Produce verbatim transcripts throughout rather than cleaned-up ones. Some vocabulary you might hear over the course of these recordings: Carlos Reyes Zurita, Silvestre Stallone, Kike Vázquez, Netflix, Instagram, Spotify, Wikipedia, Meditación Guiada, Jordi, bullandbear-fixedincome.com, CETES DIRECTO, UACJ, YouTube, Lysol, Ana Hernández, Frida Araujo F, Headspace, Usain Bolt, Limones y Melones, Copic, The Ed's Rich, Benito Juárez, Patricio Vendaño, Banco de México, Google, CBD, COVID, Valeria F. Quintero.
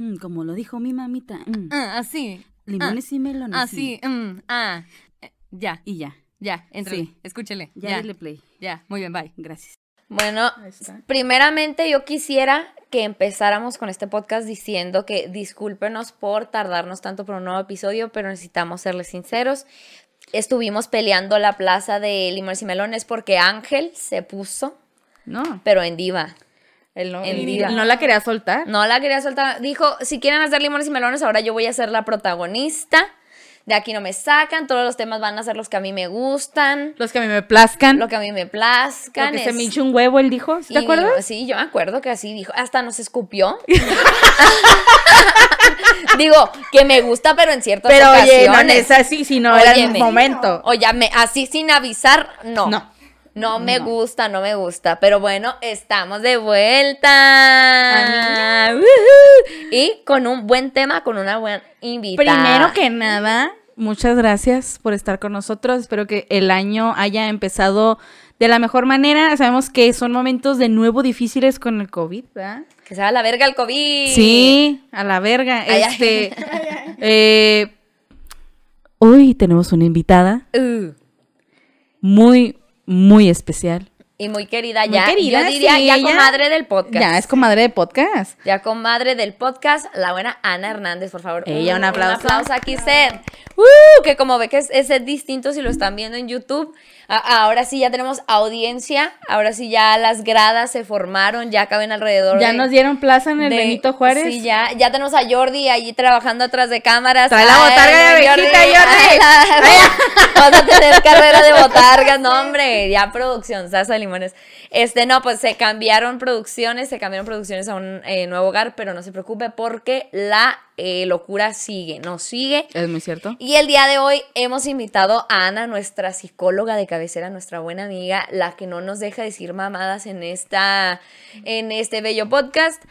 Mm, como lo dijo mi mamita. Mm. Ah, así. Limones ah, y melones. Así. Sí. Mm, ah, eh, ya. Y ya. Ya, entre. Sí. Escúchele. Ya, ya. Dile play. Ya, muy bien, bye. Gracias. Bueno, primeramente yo quisiera que empezáramos con este podcast diciendo que discúlpenos por tardarnos tanto por un nuevo episodio, pero necesitamos serles sinceros. Estuvimos peleando la plaza de Limones y Melones porque Ángel se puso, no, pero en diva. Él no, en diva. No la quería soltar. No la quería soltar. Dijo, si quieren hacer Limones y Melones, ahora yo voy a ser la protagonista. De aquí no me sacan, todos los temas van a ser los que a mí me gustan. Los que a mí me plazcan. Lo que a mí me plazcan. Lo que es... se me hinche un huevo, él dijo, ¿te y acuerdas? Digo, sí, yo me acuerdo que así dijo, hasta nos escupió. Digo, que me gusta, pero en ciertas pero ocasiones. Pero oye, no es así, si no era en un momento. Oye, me, así sin avisar, no. No. No me no. gusta, no me gusta. Pero bueno, estamos de vuelta. Y con un buen tema, con una buena invitada. Primero que nada, muchas gracias por estar con nosotros. Espero que el año haya empezado de la mejor manera. Sabemos que son momentos de nuevo difíciles con el COVID, ¿verdad? Que se va a la verga el COVID. Sí, a la verga. Ay, este, ay, ay. Eh, hoy tenemos una invitada uh. muy... muy especial. Y muy querida ya. Muy querida, yo diría sí, ya ella, comadre del podcast. Ya es comadre de podcast. Ya comadre del podcast, la buena Ana Hernández, por favor. Ella, uh, un aplauso. Un aplauso aquí, Ser. Uh, que como ve que es, es distinto si lo están viendo en YouTube. A, ahora sí ya tenemos audiencia. Ahora sí ya las gradas se formaron, ya caben alrededor. Ya de, nos dieron plaza en el de, Benito Juárez. Sí, ya. Ya tenemos a Jordi allí trabajando atrás de cámaras. Trae la botarga de abejita, Jordi. Jordi. Ay, la, ay, la. Vamos a tener carrera de botargas, no, hombre. Ya producción, salsa de limones. Este, no, pues se cambiaron producciones, se cambiaron producciones a un eh, nuevo hogar, pero no se preocupe porque la eh, locura sigue, nos sigue. Es muy cierto. Y el día de hoy hemos invitado a Ana, nuestra psicóloga de cabecera, nuestra buena amiga, la que no nos deja decir mamadas en, esta, en este bello podcast,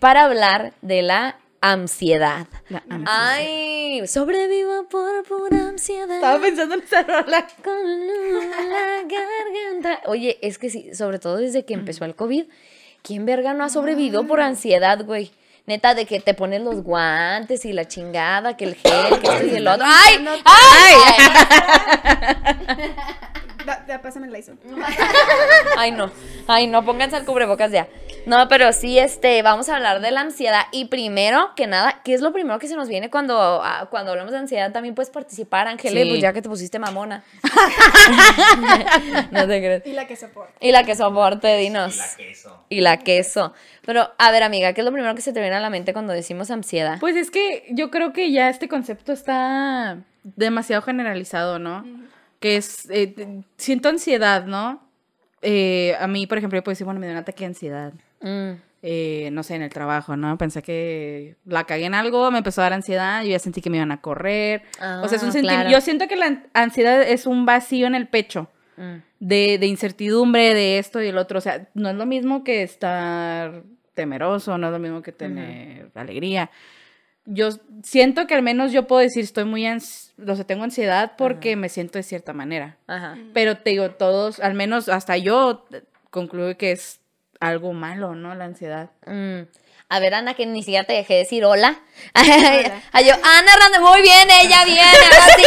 para hablar de la ansiedad. La ansiedad. Ay, sobrevivo por pura ansiedad. Estaba pensando en esa rola. Con la garganta. Oye, es que sí, sobre todo desde que empezó el COVID, ¿quién verga no ha sobrevivido por ansiedad, güey? Neta, de que te pones los guantes y la chingada, que el gel, que esto y el otro. ¡Ay! No, no, no, ¡ay! ¡Ay! Pásame el Lysol. Ay, no. Ay, no, pónganse al cubrebocas ya. No, pero sí, este, vamos a hablar de la ansiedad. Y primero que nada, ¿qué es lo primero que se nos viene cuando, cuando hablamos de ansiedad? También puedes participar, Ángele, sí. Pues ya que te pusiste mamona. No te crees. Y la que soporte. Y la que soporte, dinos. Y la queso. Y la queso. Pero, a ver, amiga, ¿qué es lo primero que se te viene a la mente cuando decimos ansiedad? Pues es que yo creo que ya este concepto está demasiado generalizado, ¿no? Uh-huh. Que es, eh, siento ansiedad, ¿no? Eh, a mí, por ejemplo, yo puedo decir, bueno, me dio un ataque de ansiedad. Mm. Eh, no sé, en el trabajo, ¿no? Pensé que la cagué en algo, me empezó a dar ansiedad, yo ya sentí que me iban a correr. Ah, o sea, es un claro. senti- yo siento que la ansiedad es un vacío en el pecho mm. de, de incertidumbre, de esto y el otro. O sea, no es lo mismo que estar temeroso, no es lo mismo que tener uh-huh. alegría. Yo siento que al menos yo puedo decir estoy muy ans- o sea, tengo ansiedad porque uh-huh. me siento de cierta manera. Ajá. Uh-huh. Pero te digo, todos, al menos hasta yo concluyo que es algo malo, ¿no? La ansiedad. Mm. A ver, Ana, que ni siquiera te dejé decir hola. Hola. A yo, Ana Hernández, muy bien, ella viene, ahora sí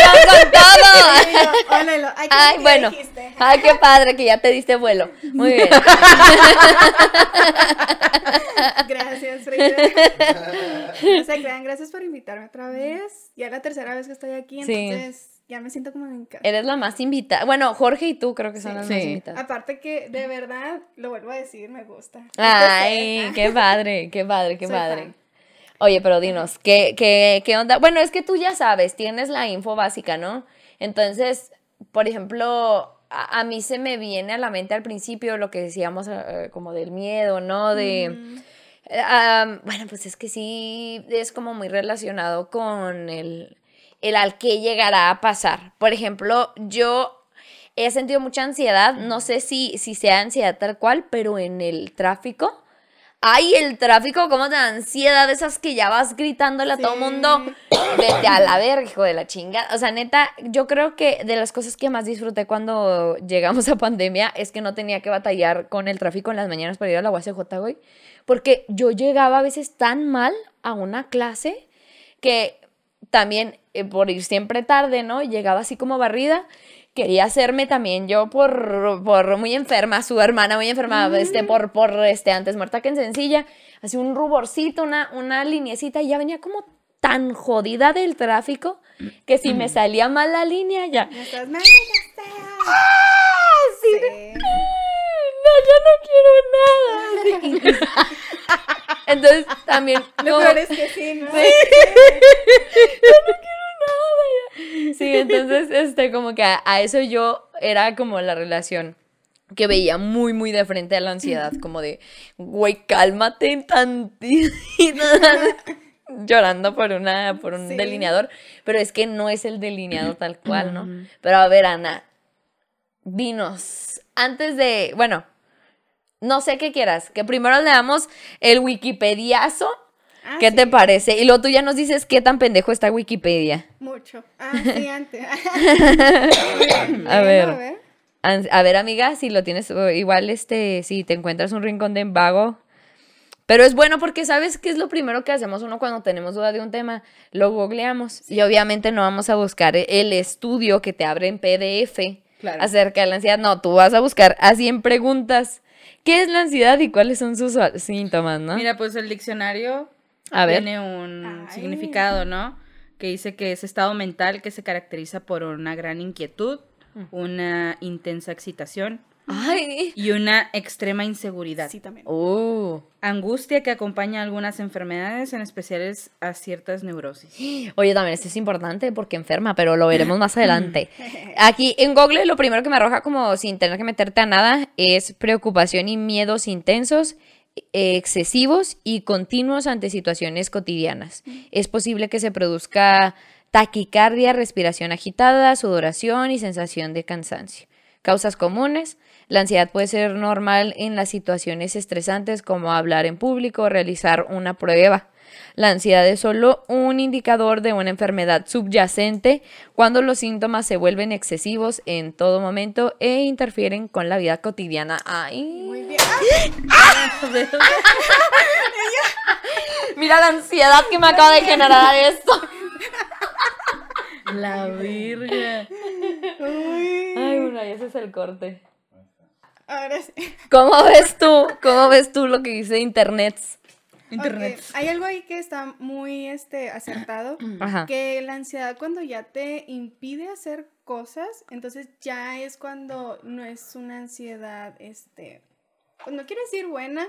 vamos con todo. Hola, hola. Ay, ay, bueno. Dijiste. Ay, qué padre que ya te diste vuelo. Muy bien. Gracias, Frida. No se crean, gracias por invitarme otra vez. Ya es la tercera vez que estoy aquí, entonces... Sí. Ya me siento como en casa. Eres la más invitada. Bueno, Jorge y tú creo que son sí, las sí. más invitadas. Aparte que, de verdad, lo vuelvo a decir, me gusta. Ay, qué padre, qué padre, qué Soy padre. Fan. Oye, pero dinos, ¿qué, qué, ¿qué onda? Bueno, es que tú ya sabes, tienes la info básica, ¿no? Entonces, por ejemplo, a, a mí se me viene a la mente al principio lo que decíamos eh, como del miedo, ¿no? De... Mm. Eh, um, bueno, pues es que sí, es como muy relacionado con el... el al qué llegará a pasar. Por ejemplo, yo he sentido mucha ansiedad, no sé si, si sea ansiedad tal cual, pero en el tráfico, Ay, el tráfico, cómo te da ansiedad, esas que ya vas gritándole a sí. todo el mundo, vete a la verga, hijo de la chingada. O sea, neta, yo creo que de las cosas que más disfruté cuando llegamos a pandemia es que no tenía que batallar con el tráfico en las mañanas para ir a la U A C J, güey. Porque yo llegaba a veces tan mal a una clase que también, eh, por ir siempre tarde, ¿no? Llegaba así como barrida. Quería hacerme también yo por, por muy enferma, su hermana muy enferma, mm. este, por, por este, antes muerta que en sencilla, así un ruborcito, una, una liniecita, y ya venía como tan jodida del tráfico que si mm. me salía mal la línea ya. No estás mal, ya está. ¡Ah! Sí. sí. De... No, yo no quiero nada. Sí. Entonces también. Lo peor es que sí, ¿no? Sí. Yo no quiero. Sí, entonces, este, como que a, a eso yo era como la relación que veía muy, muy de frente a la ansiedad, como de, güey, cálmate tantito, llorando por, una, por un sí. delineador, pero es que no es el delineado tal cual, ¿no? Uh-huh. Pero a ver, Ana, dinos, antes de, bueno, no sé qué quieras, que primero le damos el Wikipediazo. Ah, ¿Qué sí. te parece? Y luego tú ya nos dices qué tan pendejo está Wikipedia. Mucho. Ah, sí, antes. a, ver, a ver. A ver, amiga, si lo tienes, igual este, si te encuentras un rincón de vago. Pero es bueno porque ¿sabes qué es lo primero que hacemos uno cuando tenemos duda de un tema? Lo googleamos. Sí. Y obviamente no vamos a buscar el estudio que te abre en P D F claro. acerca de la ansiedad. No, tú vas a buscar así en preguntas. ¿Qué es la ansiedad y cuáles son sus síntomas, no? Mira, pues el diccionario... A ver. Tiene un Ay. significado, ¿no? Que dice que es estado mental que se caracteriza por una gran inquietud, una intensa excitación Ay. y una extrema inseguridad. Sí, también. Oh. Angustia que acompaña a algunas enfermedades, en especial a ciertas neurosis. Oye, también esto es importante porque enferma, pero lo veremos más adelante. Aquí en Google lo primero que me arroja como sin tener que meterte a nada es preocupación y miedos intensos, excesivos y continuos ante situaciones cotidianas. Es posible que se produzca taquicardia, respiración agitada, sudoración y sensación de cansancio. Causas comunes. La ansiedad puede ser normal en las situaciones estresantes como hablar en público o realizar una prueba. La ansiedad es solo un indicador de una enfermedad subyacente cuando los síntomas se vuelven excesivos en todo momento e interfieren con la vida cotidiana. ¡Ay! Muy bien. Mira la ansiedad que me acaba de generar esto. La virgen. Ay, bueno, y ese es el corte. Ahora sí. ¿Cómo ves tú? ¿Cómo ves tú lo que dice Internet? Internet. Okay. Hay algo ahí que está muy este, acertado, Ajá. que la ansiedad cuando ya te impide hacer cosas, entonces ya es cuando no es una ansiedad, este, pues no quiero decir buena,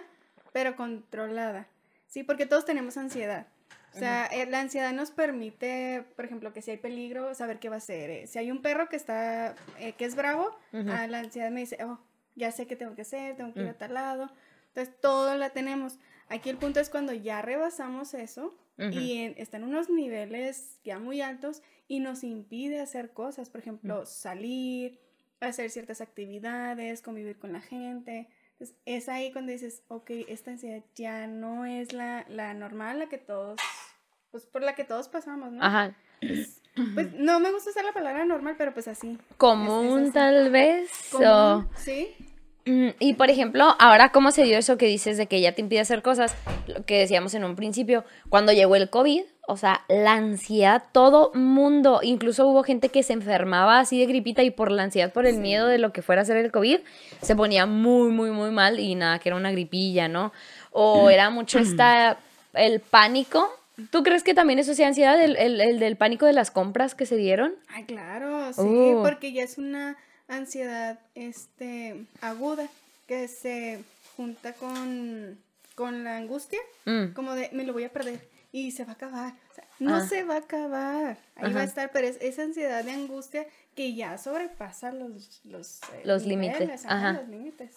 pero controlada, ¿sí? Porque todos tenemos ansiedad. O sea, Ajá. la ansiedad nos permite, por ejemplo, que si hay peligro, saber qué va a ser. Eh. Si hay un perro que está, eh, que es bravo, Ajá. la ansiedad me dice, oh, ya sé qué tengo que hacer, tengo que ir a tal lado. Entonces, todos la tenemos. Aquí el punto es cuando ya rebasamos eso uh-huh. y en, están unos niveles ya muy altos y nos impide hacer cosas, por ejemplo, uh-huh. salir, hacer ciertas actividades, convivir con la gente. Entonces, es ahí cuando dices, ok, esta ansiedad ya no es la, la normal, la que todos, pues por la que todos pasamos, ¿no? Ajá. Pues, pues no me gusta usar la palabra normal, pero pues así. Común es, es así. Tal vez. Común, sí. Y, por ejemplo, ahora, ¿cómo se dio eso que dices de que ya te impide hacer cosas? Lo que decíamos en un principio, cuando llegó el COVID, o sea, la ansiedad, todo mundo, incluso hubo gente que se enfermaba así de gripita y por la ansiedad, por el sí. miedo de lo que fuera a ser el COVID, se ponía muy, muy, muy mal y nada, que era una gripilla, ¿no? O era mucho esta, el pánico. ¿Tú crees que también eso sea ansiedad, el, el, el del pánico de las compras que se dieron? Ay, claro, sí, uh. porque ya es una... ansiedad este aguda que se junta con, con la angustia, mm. como de me lo voy a perder y se va a acabar. O sea, no ah. se va a acabar, ahí Ajá. va a estar, pero es esa ansiedad de angustia que ya sobrepasa los los, eh, los límites. Ajá. Los límites.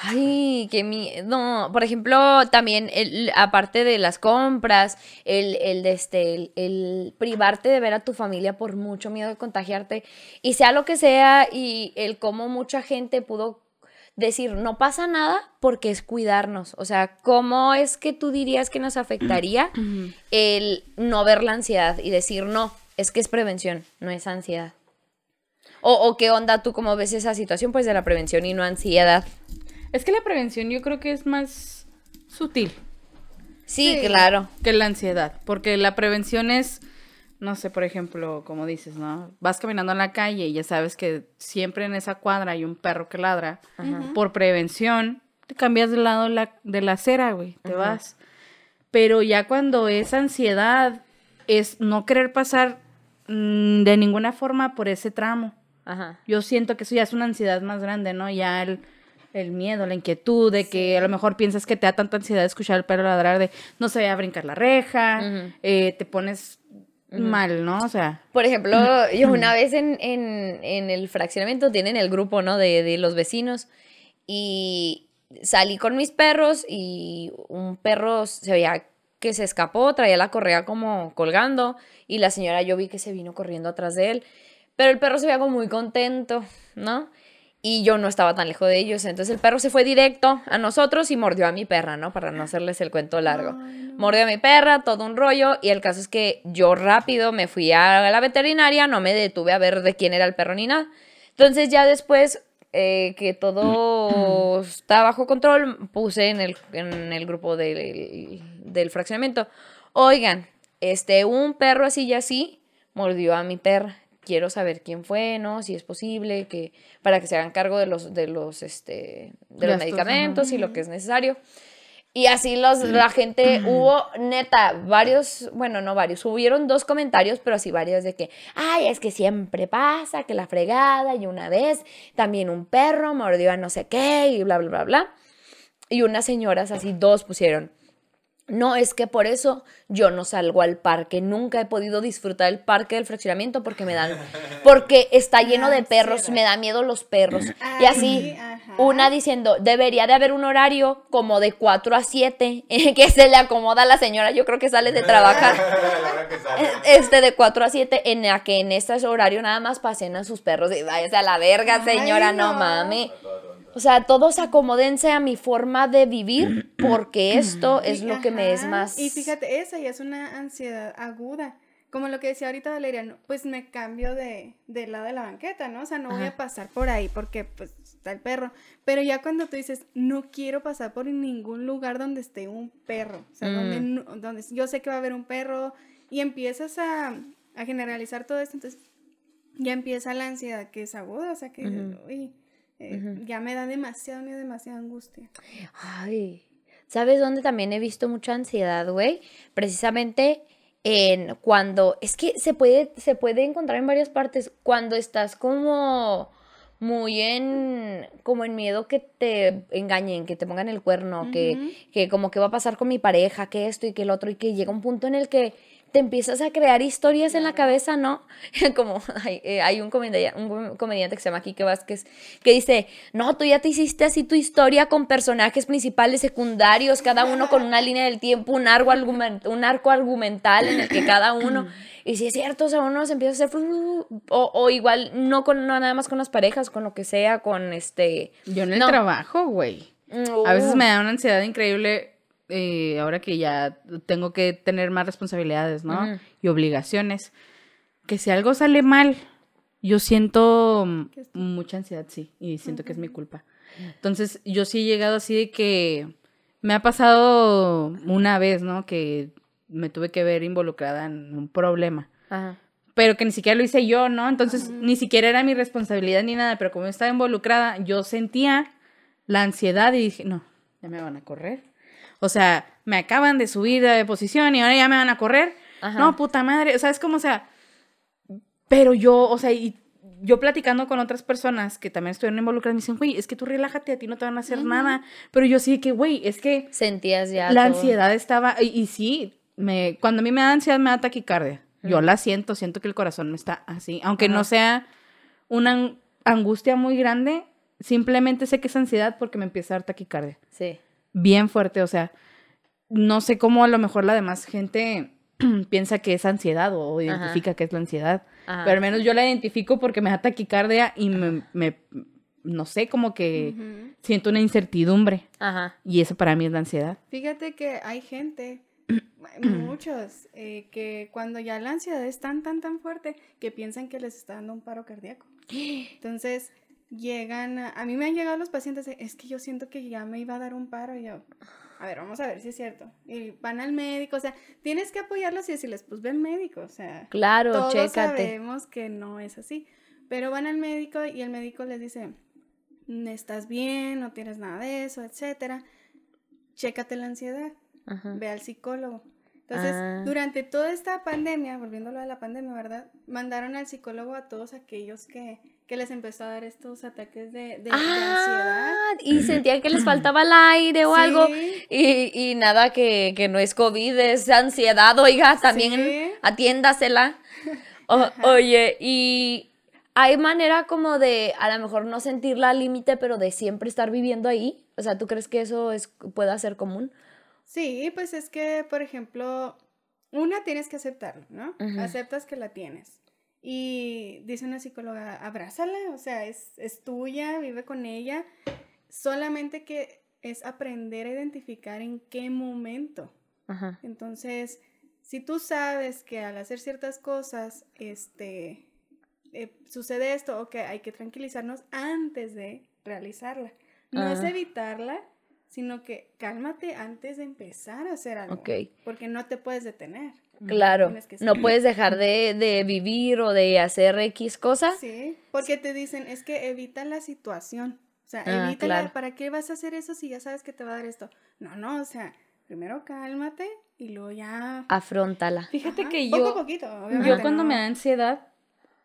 Ay, qué miedo. No, por ejemplo, también el, aparte de las compras, el el de este el, el privarte de ver a tu familia por mucho miedo de contagiarte y sea lo que sea y el cómo mucha gente pudo decir no pasa nada porque es cuidarnos. O sea, ¿cómo es que tú dirías que nos afectaría el no ver la ansiedad y decir no, es que es prevención, no es ansiedad? O, o qué onda tú cómo ves esa situación pues de la prevención y no ansiedad. Es que la prevención yo creo que es más sutil. Sí, sí, claro. Que la ansiedad, porque la prevención es, no sé, por ejemplo, como dices, ¿no? Vas caminando en la calle y ya sabes que siempre en esa cuadra hay un perro que ladra. Ajá. Por prevención, te cambias de lado la, de la acera, güey, te Ajá. vas. Pero ya cuando es ansiedad, es no querer pasar mmm, de ninguna forma por ese tramo. Ajá. Yo siento que eso ya es una ansiedad más grande, ¿no? Ya el... el miedo, la inquietud de que sí. a lo mejor piensas que te da tanta ansiedad escuchar al perro ladrar de no se vaya a brincar la reja, uh-huh. eh, te pones uh-huh. mal, ¿no? O sea... Por ejemplo, yo una vez en, en, en el fraccionamiento tienen el grupo, ¿no? De, de los vecinos y salí con mis perros y un perro se veía que se escapó, traía la correa como colgando y la señora yo vi que se vino corriendo atrás de él, pero el perro se veía como muy contento, ¿no? Y yo no estaba tan lejos de ellos, entonces el perro se fue directo a nosotros y mordió a mi perra, ¿no? Para no hacerles el cuento largo. Mordió a mi perra, todo un rollo, y el caso es que yo rápido me fui a la veterinaria, no me detuve a ver de quién era el perro ni nada. Entonces ya después eh, que todo está bajo control, puse en el, en el grupo del, del fraccionamiento, oigan, este, un perro así y así mordió a mi perra. Quiero saber quién fue, ¿no? Si es posible, que para que se hagan cargo de los de los este de los medicamentos no. y lo que es necesario. Y así los la gente hubo neta varios, bueno, no varios, hubieron dos comentarios, pero así varios de que, "Ay, es que siempre pasa, que la fregada y una vez también un perro mordió a no sé qué y bla bla bla bla." Y unas señoras así dos pusieron no, es que por eso yo no salgo al parque. Nunca he podido disfrutar el parque del fraccionamiento porque me dan, porque está lleno de perros, me da miedo los perros. Y así, una diciendo, debería de haber un horario como de cuatro a siete, que se le acomoda a la señora, yo creo que sale de trabajar, este de cuatro a siete, en la que en este horario nada más pasen a sus perros y váyase a la verga, señora, no mami. O sea, todos acomódense a mi forma de vivir porque esto es y, lo que ajá, me es más... Y fíjate, esa ya es una ansiedad aguda. Como lo que decía ahorita Valeria, pues me cambio de, del lado de la banqueta, ¿no? O sea, no ajá. voy a pasar por ahí porque pues está el perro. Pero ya cuando tú dices, no quiero pasar por ningún lugar donde esté un perro. O sea, mm. donde, donde yo sé que va a haber un perro y empiezas a, a generalizar todo esto. Entonces ya empieza la ansiedad que es aguda, o sea, que... Uh-huh. Uy, Uh-huh. ya me da demasiado miedo, demasiada angustia. Ay, ¿sabes dónde también he visto mucha ansiedad, güey? Precisamente en cuando, es que se puede, se puede encontrar en varias partes, cuando estás como muy en, como en miedo que te engañen, que te pongan el cuerno, uh-huh. que, que como que va a pasar con mi pareja, que esto y que el otro, y que llega un punto en el que te empiezas a crear historias en la cabeza, ¿no? Como hay, eh, hay un, comediante, un comediante que se llama Kike Vázquez que dice, no, tú ya te hiciste así tu historia con personajes principales, secundarios, cada uno con una línea del tiempo, un arco, argument- un arco argumental en el que cada uno... Y si es cierto, o sea, uno se empieza a hacer... O, o igual, no, con, no nada más con las parejas, con lo que sea, con este... Yo en el no. trabajo, güey. Uh. A veces me da una ansiedad increíble... Eh, ahora que ya tengo que tener más responsabilidades, ¿no? Uh-huh. Y obligaciones. Que si algo sale mal, yo siento mucha ansiedad, sí. Y siento uh-huh. que es mi culpa. Entonces, yo sí he llegado así de que... Me ha pasado una vez, ¿no? Que me tuve que ver involucrada en un problema. Uh-huh. Pero que ni siquiera lo hice yo, ¿no? Entonces, uh-huh. ni siquiera era mi responsabilidad ni nada. Pero como estaba involucrada, yo sentía la ansiedad y dije, no, ya me van a correr. O sea, me acaban de subir de posición y ahora ya me van a correr. Ajá. No, puta madre. O sea, es como, o sea... Pero yo, o sea, y yo platicando con otras personas que también estuvieron involucradas, me dicen, güey, es que tú relájate, a ti no te van a hacer uh-huh. nada. Pero yo sí que, güey, es que... Sentías ya La todo. Ansiedad estaba... Y, y sí, me, cuando a mí me da ansiedad, me da taquicardia. Uh-huh. Yo la siento, siento que el corazón me está así. Aunque uh-huh. no sea una angustia muy grande, simplemente sé que es ansiedad porque me empieza a dar taquicardia. Sí. Bien fuerte, o sea, no sé cómo a lo mejor la demás gente piensa que es ansiedad o identifica Ajá. que es la ansiedad, Ajá. pero al menos yo la identifico porque me da taquicardia y me, me no sé, como que uh-huh. siento una incertidumbre. Ajá. Y eso para mí es la ansiedad. Fíjate que hay gente, muchos, eh, que cuando ya la ansiedad es tan, tan, tan fuerte, que piensan que les está dando un paro cardíaco. Entonces, llegan, a, a mí me han llegado los pacientes, de, es que yo siento que ya me iba a dar un paro, y yo... a ver, vamos a ver si es cierto. Y van al médico, o sea, tienes que apoyarlos y decirles, pues ve al médico, o sea. Claro, todos chécate. Sabemos que no es así. Pero van al médico y el médico les dice, estás bien, no tienes nada de eso, etcétera. Chécate la ansiedad, ajá. Ve al psicólogo. Entonces, ah. durante toda esta pandemia, volviéndolo a la pandemia, ¿verdad? Mandaron al psicólogo a todos aquellos que... que les empezó a dar estos ataques de, de, ah, de ansiedad. Y sentían que les faltaba el aire o sí. algo. Y, y nada, que, que no es COVID, es ansiedad, oiga, también sí. atiéndasela. O, oye, y hay manera como de, a lo mejor no sentirla al límite, pero de siempre estar viviendo ahí. O sea, ¿tú crees que eso es, pueda ser común? Sí, pues es que, por ejemplo, una tienes que aceptarlo, ¿no? Uh-huh. Aceptas que la tienes. Y dice una psicóloga, abrázala, o sea, es, es tuya, vive con ella, solamente que es aprender a identificar en qué momento. Ajá. Entonces, si tú sabes que al hacer ciertas cosas, este, eh, sucede esto, o okay, que hay que tranquilizarnos antes de realizarla. No ah. es evitarla, sino que cálmate antes de empezar a hacer algo, okay. porque no te puedes detener. Claro, no puedes dejar de, de vivir o de hacer X cosa. Sí, porque te dicen, es que evita la situación, o sea, ah, evítala, claro. ¿Para qué vas a hacer eso si ya sabes que te va a dar esto? No, no, o sea, primero cálmate y luego ya... afróntala. Fíjate Ajá. que yo... poco a poquito, obviamente. Yo cuando no. me da ansiedad,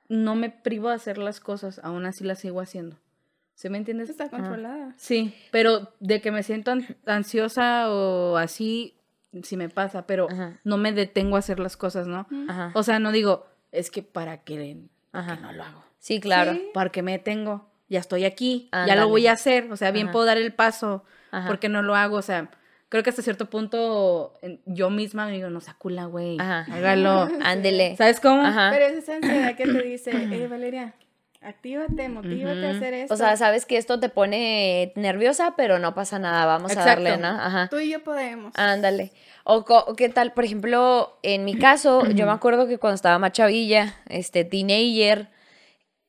no me privo de hacer las cosas, aún así las sigo haciendo. ¿Sí me entiendes? Está controlada. Ah. Sí, pero de que me siento ansiosa o así... si me pasa, pero Ajá. no me detengo a hacer las cosas, ¿no? Ajá. O sea, no digo, es que para qué, Ajá. que no lo hago. Sí, claro. ¿Sí? ¿Para qué me detengo? Ya estoy aquí, Andale. Ya lo voy a hacer, o sea, bien Ajá. puedo dar el paso, Ajá. porque no lo hago, o sea, creo que hasta cierto punto yo misma me digo, no, sacula, güey, hágalo, ándele. ¿Sabes cómo? Ajá. Pero es esa ansiedad que te dice, hey, Valeria, actívate, motívate uh-huh. a hacer esto. O sea, sabes que esto te pone nerviosa, pero no pasa nada, vamos Exacto. a darle, ¿no? Ajá. Tú y yo podemos. Ándale. O, o qué tal, por ejemplo, en mi caso, yo me acuerdo que cuando estaba más chavilla, este, teenager,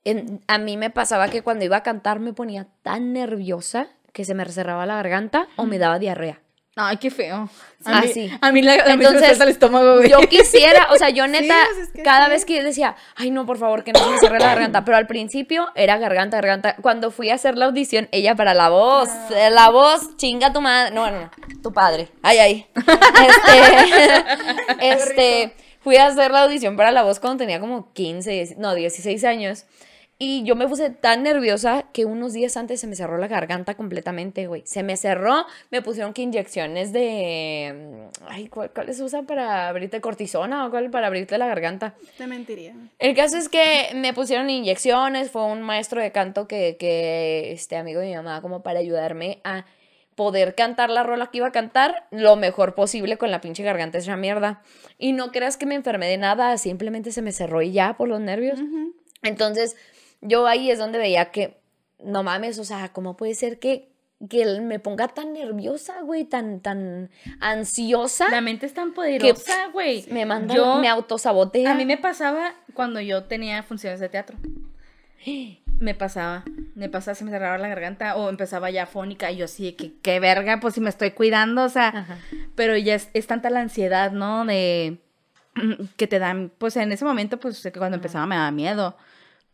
en, a mí me pasaba que cuando iba a cantar me ponía tan nerviosa que se me reserraba la garganta o me daba diarrea. Ay, qué feo. A Así. Mí, a mí la, la Entonces, me suelta el estómago, güey. Yo quisiera, o sea, yo neta, sí, pues es que cada sí. vez que decía, ay, no, por favor, que no se me cierre la garganta. Pero al principio era garganta, garganta. Cuando fui a hacer la audición, ella para la voz, no. la voz, chinga tu madre. No, no, no, tu padre. Ay, ay. Este, este fui a hacer la audición para la voz cuando tenía como quince, no, dieciséis años. Y yo me puse tan nerviosa que unos días antes se me cerró la garganta completamente, güey. Se me cerró, me pusieron que inyecciones de... Ay, ¿cuál, ¿cuáles usan para abrirte? ¿Cortisona o cuál para abrirte la garganta? Te mentiría. El caso es que me pusieron inyecciones, fue un maestro de canto que, que este amigo de mi mamá, como para ayudarme a poder cantar la rola que iba a cantar lo mejor posible con la pinche garganta esa mierda. Y no creas que me enfermé de nada, simplemente se me cerró y ya por los nervios. Uh-huh. Entonces... yo ahí es donde veía que, no mames, o sea, ¿cómo puede ser que, que me ponga tan nerviosa, güey? Tan, tan ansiosa. La mente es tan poderosa, güey. Me manda, yo, me autosabotea. A mí me pasaba cuando yo tenía funciones de teatro. Me pasaba, me pasaba, se me cerraba la garganta o empezaba ya fónica y yo así, que qué verga, pues si me estoy cuidando, o sea. Ajá. Pero ya es, es tanta la ansiedad, ¿no? De que te dan, pues en ese momento, pues que cuando Ajá. empezaba me daba miedo.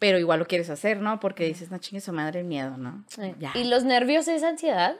Pero igual lo quieres hacer, ¿no? Porque dices, no chingue su madre el miedo, ¿no? Eh. Ya. ¿Y los nervios es ansiedad?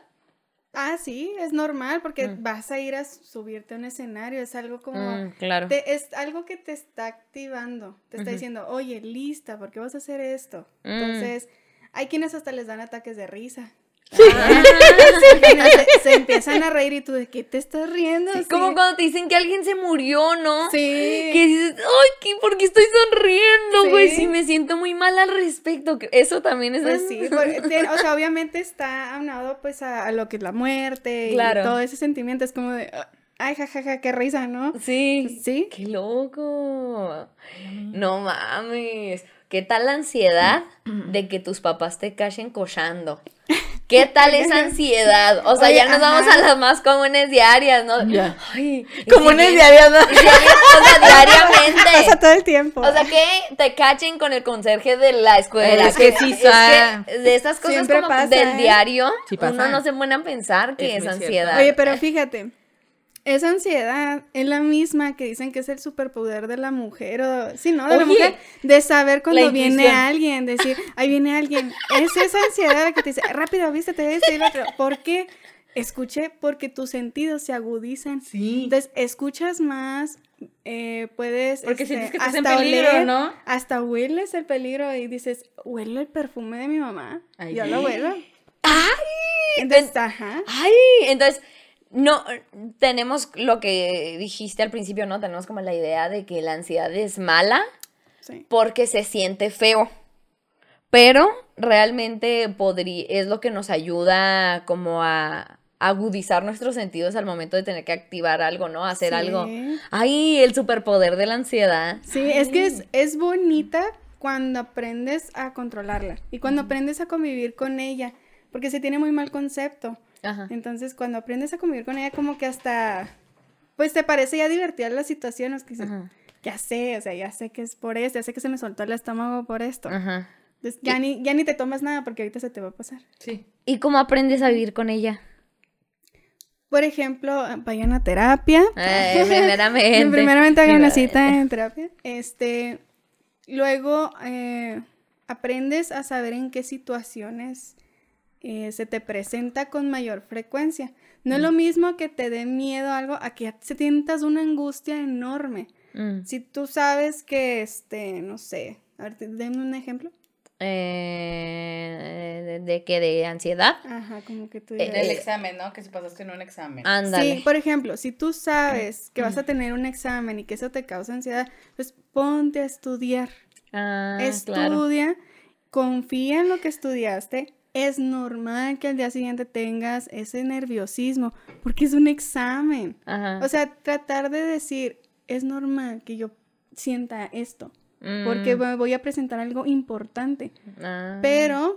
Ah, sí, es normal, porque mm. vas a ir a subirte a un escenario, es algo como... Mm, claro. Te, es algo que te está activando, te está uh-huh. diciendo, oye, lista, ¿por qué vas a hacer esto? Mm. Entonces, hay quienes hasta les dan ataques de risa. Sí. Ah, sí. Se, se empiezan a reír y tú, ¿de qué te estás riendo? Es sí, como cuando te dicen que alguien se murió, ¿no? Sí. Que dices, ay, ¿qué, ¿por qué estoy sonriendo, güey? Sí. Si me siento muy mal al respecto. Eso también es pues así. Sí, porque, o sea, obviamente está aunado pues a, a lo que es la muerte claro. y todo ese sentimiento. Es como de, ay, jajaja, ja, ja, qué risa, ¿no? Sí. Sí. Qué loco. No mames. ¿Qué tal la ansiedad de que tus papás te cachen cochando? ¿Qué tal esa ansiedad? O sea, Oye, ya nos ajá. vamos a las más comunes diarias, ¿no? Yeah. Ay, comunes si diarias, ¿no? Diarias, o sea, diariamente. Pasa todo el tiempo. O sea, que te cachen con el conserje de la escuela. Es que, que sí, es que de esas cosas siempre como pasa, del ¿eh? diario, sí pasa. Uno no se pone a pensar que es, es ansiedad. Cierto. Oye, pero fíjate, esa ansiedad es la misma que dicen que es el superpoder de la mujer, o sí, ¿no? De Oye, la mujer, de saber cuando viene alguien, decir, ahí viene alguien. Es esa ansiedad que te dice, rápido, vístete, este y lo otro. ¿Por qué? Escuché, porque tus sentidos se agudizan. Sí. Entonces, escuchas más, eh, puedes... Porque este, sientes que estás en peligro, oler, ¿no? Hasta hueles el peligro y dices, huelo el perfume de mi mamá. Ay, yo lo huelo. ¡Ay! Entonces, en, ajá. ¡Ay! Entonces... No, tenemos lo que dijiste al principio, ¿no? Tenemos como la idea de que la ansiedad es mala sí. porque se siente feo. Pero realmente podría, es lo que nos ayuda como a agudizar nuestros sentidos al momento de tener que activar algo, ¿no? Hacer sí. algo. ¡Ay, el superpoder de la ansiedad! Sí, Ay. es que es, es bonita cuando aprendes a controlarla y cuando mm. aprendes a convivir con ella, porque se tiene muy mal concepto. Ajá. Entonces, cuando aprendes a convivir con ella, como que hasta, pues, te parece ya divertida la situación, o es que Ajá. ya sé, o sea, ya sé que es por esto, ya sé que se me soltó el estómago por esto. Ajá. Entonces, ya, ni, ya ni te tomas nada porque ahorita se te va a pasar. Sí. ¿Y cómo aprendes a vivir con ella? Por ejemplo, vayan a terapia. Eh, primeramente. primeramente hagan una cita en terapia. Este, luego, eh, aprendes a saber en qué situaciones... Eh, se te presenta con mayor frecuencia. No mm. es lo mismo que te dé miedo a algo, a que se sientas una angustia enorme. Mm. Si tú sabes que, este, no sé, a ver, denme un ejemplo. Eh, ¿De, de qué? ¿De ansiedad? Ajá, como que tú... Eh, del examen, ¿no? Que si pasaste en un examen. Ándale. Sí, por ejemplo, si tú sabes que vas a tener un examen y que eso te causa ansiedad, pues ponte a estudiar. Ah, Estudia, claro. Confía en lo que estudiaste. Es normal que al día siguiente tengas ese nerviosismo, porque es un examen. Ajá. O sea, tratar de decir, es normal que yo sienta esto, mm. porque voy a presentar algo importante. Ah. Pero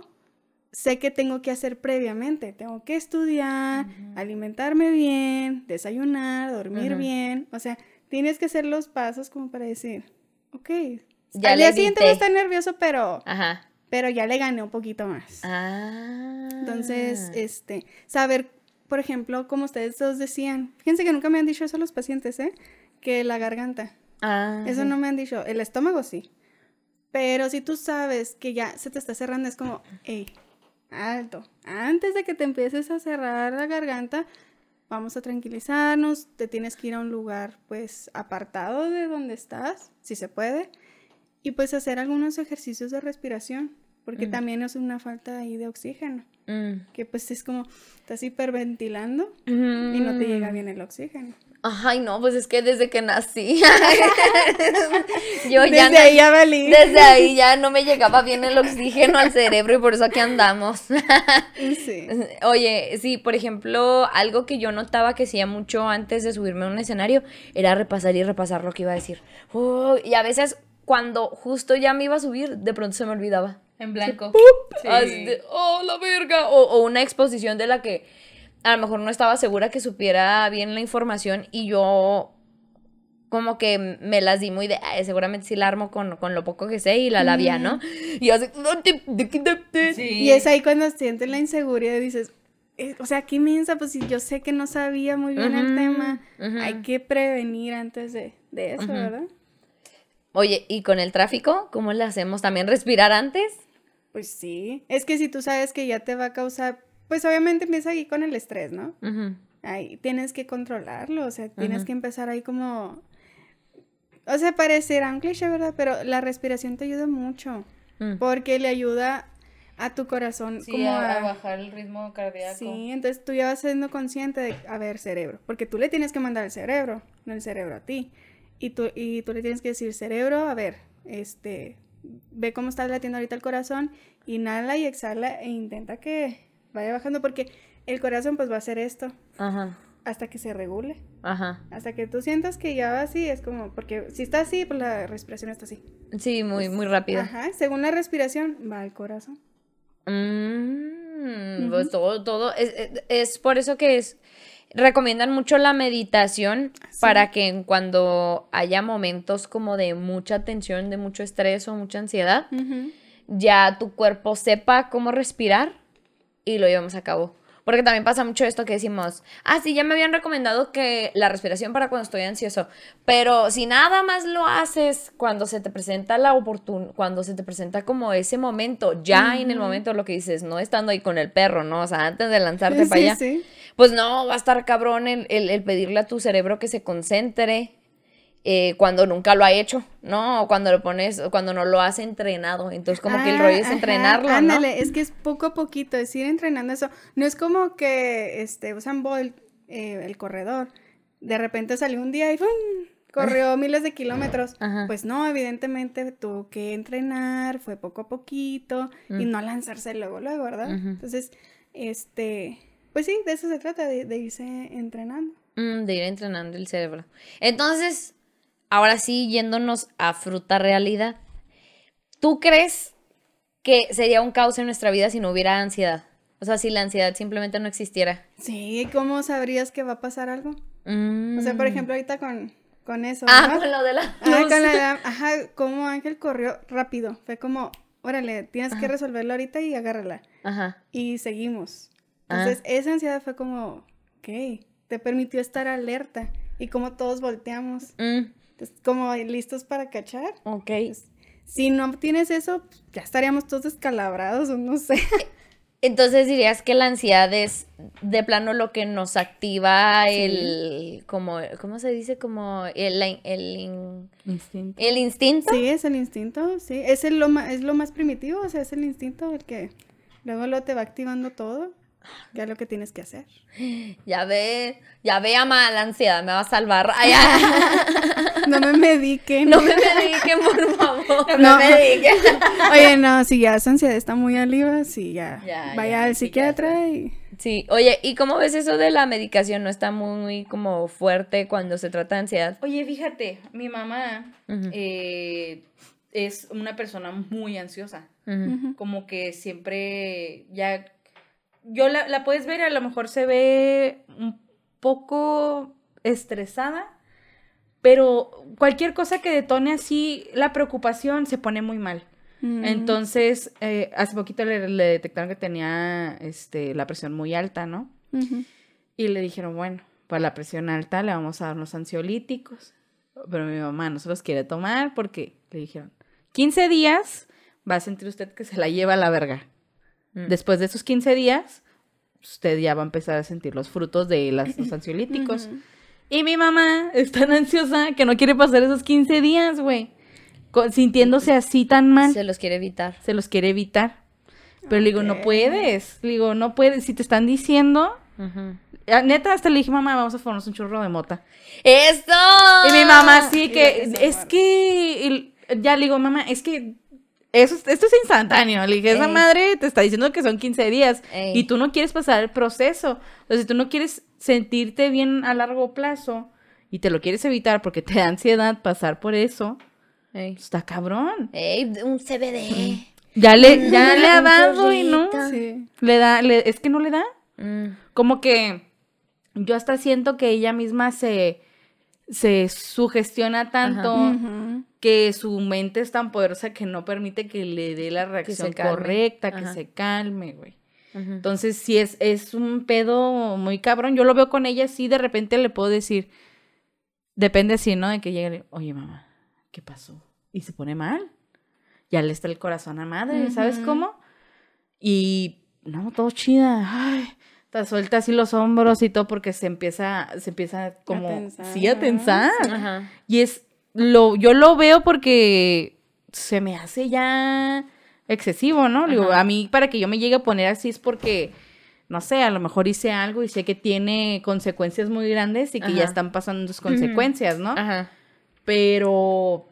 sé que tengo que hacer previamente. Tengo que estudiar, uh-huh. alimentarme bien, desayunar, dormir uh-huh. bien. O sea, tienes que hacer los pasos como para decir, ok, ya al día siguiente voy a estar nervioso, pero... Ajá. Pero ya le gané un poquito más. Ah. Entonces, este, saber, por ejemplo, como ustedes dos decían, fíjense que nunca me han dicho eso los pacientes, ¿eh? Que la garganta. Ah. Eso no me han dicho. El estómago sí. Pero si tú sabes que ya se te está cerrando, es como, hey, alto. Antes de que te empieces a cerrar la garganta, vamos a tranquilizarnos. Te tienes que ir a un lugar, pues, apartado de donde estás, si se puede. Y pues hacer algunos ejercicios de respiración, porque mm. también es una falta ahí de oxígeno, mm. que pues es como, estás hiperventilando mm. y no te llega bien el oxígeno. Ay, no, pues es que desde que nací, yo desde ya, ahí ya valí. Desde ahí ya no me llegaba bien el oxígeno al cerebro y por eso aquí andamos. Sí. Oye, sí, por ejemplo, algo que yo notaba que hacía mucho antes de subirme a un escenario era repasar y repasar lo que iba a decir. Oh, y a veces... Cuando justo ya me iba a subir, de pronto se me olvidaba. En blanco. Sí. Así de, ¡oh, la verga! O, o una exposición de la que a lo mejor no estaba segura que supiera bien la información y yo como que me las di muy de... Seguramente sí la armo con, con lo poco que sé y la labia, ¿no? Y así... Sí. Y es ahí cuando sientes la inseguridad y dices... O sea, qué mensa, pues si yo sé que no sabía muy bien uh-huh, el tema, uh-huh. hay que prevenir antes de, de eso, uh-huh. ¿verdad? Oye, ¿y con el tráfico? ¿Cómo le hacemos? ¿También respirar antes? Pues sí. Es que si tú sabes que ya te va a causar... Pues obviamente empieza ahí con el estrés, ¿no? Uh-huh. Ahí tienes que controlarlo. O sea, uh-huh. tienes que empezar ahí como... O sea, parecerá un cliché, ¿verdad? Pero la respiración te ayuda mucho. Uh-huh. Porque le ayuda a tu corazón. Sí, como a, a bajar el ritmo cardíaco. Sí, entonces tú ya vas siendo consciente de... A ver, cerebro. Porque tú le tienes que mandar al cerebro, no el cerebro a ti. Y tú, y tú le tienes que decir, cerebro, a ver, este, ve cómo está latiendo ahorita el corazón, inhala y exhala e intenta que vaya bajando, porque el corazón pues va a hacer esto. Ajá. hasta que se regule. Ajá. Hasta que tú sientas que ya va así, es como, porque si está así, pues la respiración está así. Sí, muy, pues, muy rápido. Ajá, según la respiración, va al corazón. Mm, uh-huh. Pues todo, todo, es, es, es por eso que es... Recomiendan mucho la meditación, sí, para que cuando haya momentos como de mucha tensión, de mucho estrés o mucha ansiedad, uh-huh, ya tu cuerpo sepa cómo respirar y lo llevamos a cabo. Porque también pasa mucho esto que decimos, ah, sí, ya me habían recomendado que la respiración para cuando estoy ansioso, pero si nada más lo haces cuando se te presenta la oportunidad, cuando se te presenta como ese momento, ya uh-huh, en el momento, lo que dices, no estando ahí con el perro, ¿no? O sea, antes de lanzarte, sí, para allá. Sí, sí. Pues no, va a estar cabrón el, el, el pedirle a tu cerebro que se concentre eh, cuando nunca lo ha hecho, ¿no? O cuando lo pones, o cuando no lo has entrenado. Entonces, como ah, que el rollo es, ajá, entrenarlo, ándale, ¿no? Es que es poco a poquito, es ir entrenando eso. No es como que este Usain Bolt, eh, el corredor, de repente salió un día y ¡pum! Corrió miles de kilómetros. Ajá. Pues no, evidentemente tuvo que entrenar, fue poco a poquito, mm, y no lanzarse luego, luego, ¿verdad? Uh-huh. Entonces, este... pues sí, de eso se trata, de, de irse entrenando. Mm, de ir entrenando el cerebro. Entonces, ahora sí, yéndonos a fruta realidad. ¿Tú crees que sería un caos en nuestra vida si no hubiera ansiedad? O sea, si la ansiedad simplemente no existiera. Sí, ¿cómo sabrías que va a pasar algo? Mm. O sea, por ejemplo, ahorita con, con eso. Ah, ¿no? Con lo de la... Ajá, con la de la... Ajá, cómo Ángel corrió rápido. Fue como, órale, tienes, ajá, que resolverlo ahorita y agárrala. Ajá. Y seguimos. Entonces, ah, esa ansiedad fue como, ok, te permitió estar alerta. Y como todos volteamos, mm, entonces, como listos para cachar. Ok. Entonces, si no tienes eso, ya estaríamos todos descalabrados o no sé. Entonces, dirías que la ansiedad es de plano lo que nos activa, sí, el, como, ¿cómo se dice? Como el, el, el instinto. ¿El instinto? Sí, es el instinto, sí. Es, el lo, es lo más primitivo, o sea, es el instinto el que luego lo te va activando todo. Ya lo que tienes que hacer. Ya ve, ya ve, ama, la ansiedad me va a salvar. Ay, no me mediquen. No me mediquen, por favor. No, no me mediquen. Oye, no, si ya esa ansiedad está muy arriba, sí, ya, ya vaya ya, al psiquiatra, psiquiatra y... Sí, oye, ¿y cómo ves eso de la medicación? ¿No está muy, muy como fuerte cuando se trata de ansiedad? Oye, fíjate, mi mamá, uh-huh, eh, es una persona muy ansiosa. Uh-huh. Como que siempre ya... Yo la, la puedes ver, a lo mejor se ve un poco estresada, pero cualquier cosa que detone así la preocupación se pone muy mal. Mm. Entonces, eh, hace poquito le, le detectaron que tenía este, la presión muy alta, ¿no? Uh-huh. Y le dijeron, bueno, para la presión alta le vamos a dar unos ansiolíticos. Pero mi mamá no se los quiere tomar porque le dijeron, quince días va a sentir usted que se la lleva a la verga. Después de esos quince días, usted ya va a empezar a sentir los frutos de las, los ansiolíticos. Uh-huh. Y mi mamá es tan ansiosa que no quiere pasar esos quince días, güey. Sintiéndose así tan mal. Se los quiere evitar. Se los quiere evitar. Pero okay, le digo, no puedes. Le digo, no puedes. Si te están diciendo... Uh-huh. Neta, hasta le dije, mamá, vamos a formarnos un churro de mota. ¡Eso! Y mi mamá sí que... Es, es que... Ya le digo, mamá, es que... Eso, esto es instantáneo, le dije, esa Ey. madre te está diciendo que son quince días Ey. y tú no quieres pasar el proceso, o sea, tú no quieres sentirte bien a largo plazo y te lo quieres evitar porque te da ansiedad pasar por eso, Ey. está cabrón. Ey, un C B D. Ya le, ya le ha dado y no, sí. le da, le, es que no le da, mm. como que yo hasta siento que ella misma se... se sugestiona tanto, uh-huh, que su mente es tan poderosa que no permite que le dé la reacción correcta, que se calme, güey. Uh-huh. Entonces, sí, es, es un pedo muy cabrón. Yo lo veo con ella, sí, de repente le puedo decir, depende así, ¿no? De que llegue, oye, mamá, ¿qué pasó? Y se pone mal. Ya le está el corazón a madre, uh-huh, ¿sabes cómo? Y, no, todo chida, ay... Te suelta así los hombros y todo porque se empieza, se empieza como, a tensar, sí, a tensar. Ajá. Y es, lo, yo lo veo porque se me hace ya excesivo, ¿no? Digo, a mí para que yo me llegue a poner así es porque, no sé, a lo mejor hice algo y sé que tiene consecuencias muy grandes y que, ajá, ya están pasando sus consecuencias, ¿no? Ajá. Pero,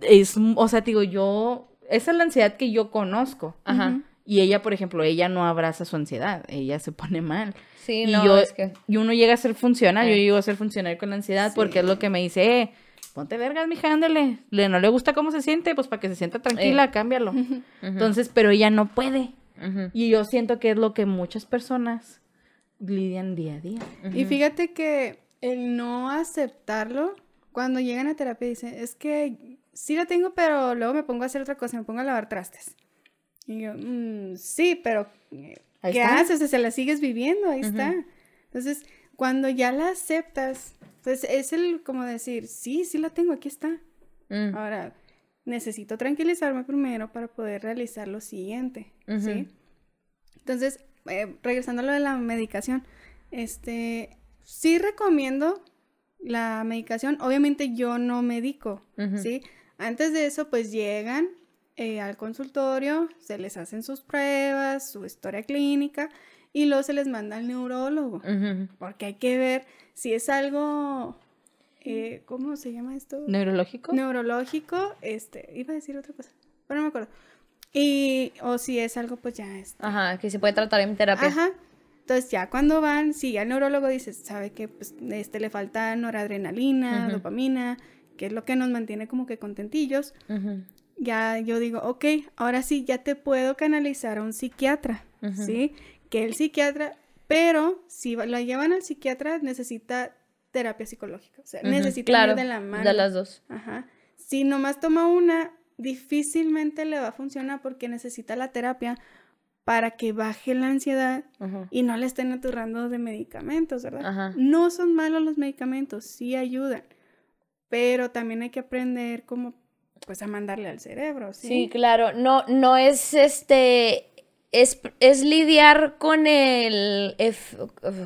es, o sea, digo, yo, esa es la ansiedad que yo conozco. Ajá. Y ella, por ejemplo, ella no abraza su ansiedad, ella se pone mal. Sí, y no, yo, es que... Y uno llega a ser funcional, sí. Yo llego a ser funcional con la ansiedad, sí. Porque es lo que me dice, eh, ponte vergas, mija, ándale. Le, no le gusta cómo se siente, pues para que se sienta tranquila, eh. cámbialo. Uh-huh. Entonces, pero ella no puede. Uh-huh. Y yo siento que es lo que muchas personas lidian día a día. Uh-huh. Y fíjate que el no aceptarlo, cuando llegan a terapia dicen, es que sí la tengo, pero luego me pongo a hacer otra cosa, me pongo a lavar trastes. Y yo, mmm, sí, pero ¿qué haces? O sea, la sigues viviendo, ahí uh-huh. está. Entonces, cuando ya la aceptas, entonces es el como decir, sí, sí la tengo, aquí está. Mm. Ahora, necesito tranquilizarme primero para poder realizar lo siguiente, uh-huh. ¿sí? Entonces, eh, regresando a lo de la medicación, este, sí recomiendo la medicación. Obviamente yo no medico, uh-huh. ¿sí? Antes de eso, pues llegan... Eh, al consultorio, se les hacen sus pruebas, su historia clínica y luego se les manda al neurólogo, uh-huh. porque hay que ver si es algo, eh, ¿cómo se llama esto? ¿Neurológico? Neurológico, este, iba a decir otra cosa, pero no me acuerdo, y, o si es algo pues ya es. Este. Ajá, que se puede tratar en terapia. Ajá, entonces ya cuando van, si ya el neurólogo dice, sabe que pues, este, le falta noradrenalina, uh-huh. dopamina, que es lo que nos mantiene como que contentillos, uh-huh. ya yo digo, ok, ahora sí ya te puedo canalizar a un psiquiatra, uh-huh. ¿sí? Que el psiquiatra, pero si lo llevan al psiquiatra necesita terapia psicológica, o sea, uh-huh. necesita claro, ir de la mano. De las dos. Ajá. Si nomás toma una, difícilmente le va a funcionar porque necesita la terapia para que baje la ansiedad uh-huh. y no le estén aturrando de medicamentos, ¿verdad? Uh-huh. No son malos los medicamentos, sí ayudan, pero también hay que aprender cómo pues a mandarle al cerebro, ¿sí? Sí, claro, no, no es este, es, es lidiar con el, F,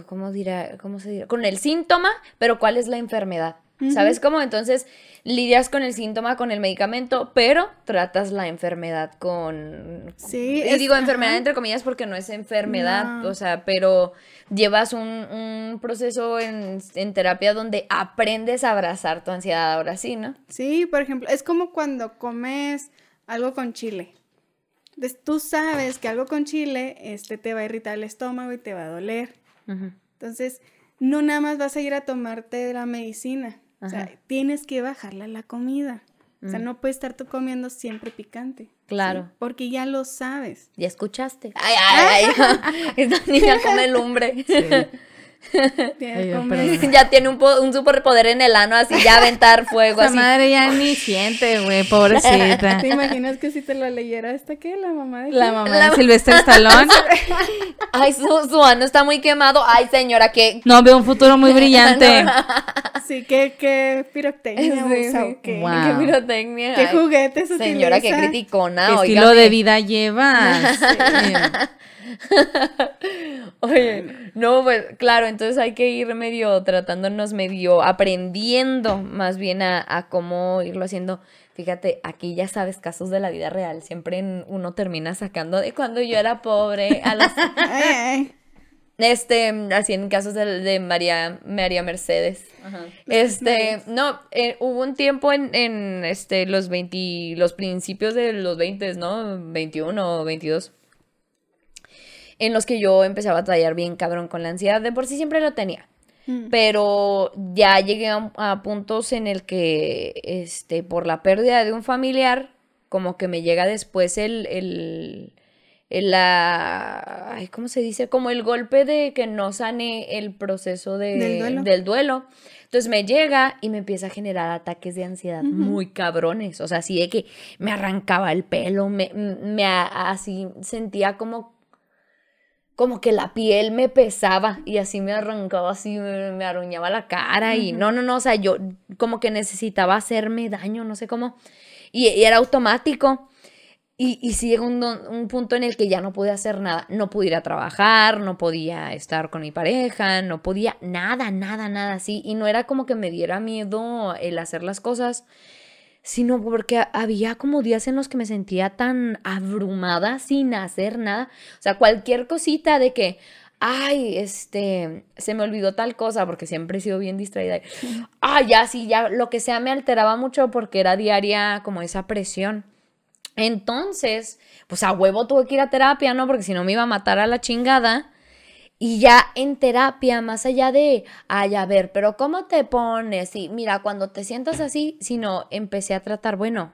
¿cómo dirá? ¿Cómo se dirá? Con el síntoma, pero ¿cuál es la enfermedad? Uh-huh. ¿Sabes cómo? Entonces, lidias con el síntoma, con el medicamento, pero tratas la enfermedad con... Sí. Y es, digo enfermedad ajá. entre comillas porque no es enfermedad, no. O sea, pero llevas un, un proceso en, en terapia donde aprendes a abrazar tu ansiedad ahora sí, ¿no? Sí, por ejemplo, es como cuando comes algo con chile. Entonces, tú sabes que algo con chile este, te va a irritar el estómago y te va a doler. Uh-huh. Entonces, no nada más vas a ir a tomarte la medicina. Ajá. O sea, tienes que bajarle la comida. Mm. O sea, no puedes estar tú comiendo siempre picante. Claro. ¿Sí? Porque ya lo sabes. Ya escuchaste. Ay, ay, ay. Esta niña come lumbre. Sí. Ya, ya tiene un, po- un superpoder en el ano, así ya aventar fuego. Esa madre ya ni siente, güey, pobrecita. ¿Te imaginas que si te lo leyera hasta qué? La mamá de La mamá la de Silvestre Stallone. Ay, su, su ano está muy quemado. Ay, señora, que. No, veo un futuro muy brillante. No. Sí, que, que pirotecnia sí, usa, sí. Okay. Wow. Qué pirotecnia. Qué juguetes utiliza. Señora, qué criticona. Qué estilo de vida lleva. Sí. Oye, no, pues claro, entonces hay que ir medio tratándonos, medio aprendiendo más bien a, a cómo irlo haciendo. Fíjate, aquí ya sabes, casos de la vida real, siempre en, uno termina sacando de cuando yo era pobre a las... Este, así en casos de, de María, María Mercedes. Ajá. Este, no, eh, hubo un tiempo en, en este, los veinte, los principios de los veinte, ¿no? veintiuno, veintidós en los que yo empezaba a batallar bien cabrón con la ansiedad, de por sí siempre lo tenía, mm. pero ya llegué a, a puntos en el que, este, por la pérdida de un familiar, como que me llega después el, el, el la, ay, ¿cómo se dice? Como el golpe de que no sane el proceso de, del, duelo. del duelo, entonces me llega y me empieza a generar ataques de ansiedad uh-huh. muy cabrones, o sea, así de que me arrancaba el pelo, me, me así sentía como como que la piel me pesaba y así me arrancaba, así me, me aruñaba la cara y no, no, no, o sea, yo como que necesitaba hacerme daño, no sé cómo, y, y era automático, y, y sí llegó un, un punto en el que ya no podía hacer nada, no podía ir a trabajar, no podía estar con mi pareja, no podía nada, nada, nada así, y no era como que me diera miedo el hacer las cosas, sino porque había como días en los que me sentía tan abrumada sin hacer nada. O sea, cualquier cosita de que, ay, este, se me olvidó tal cosa, porque siempre he sido bien distraída. Ay, ya, sí, ya, lo que sea me alteraba mucho porque era diaria como esa presión. Entonces, pues a huevo tuve que ir a terapia, ¿no? Porque si no me iba a matar a la chingada. Y ya en terapia, más allá de, ay, a ver, pero ¿cómo te pones? Y mira, cuando te sientas así, sino empecé a tratar, bueno,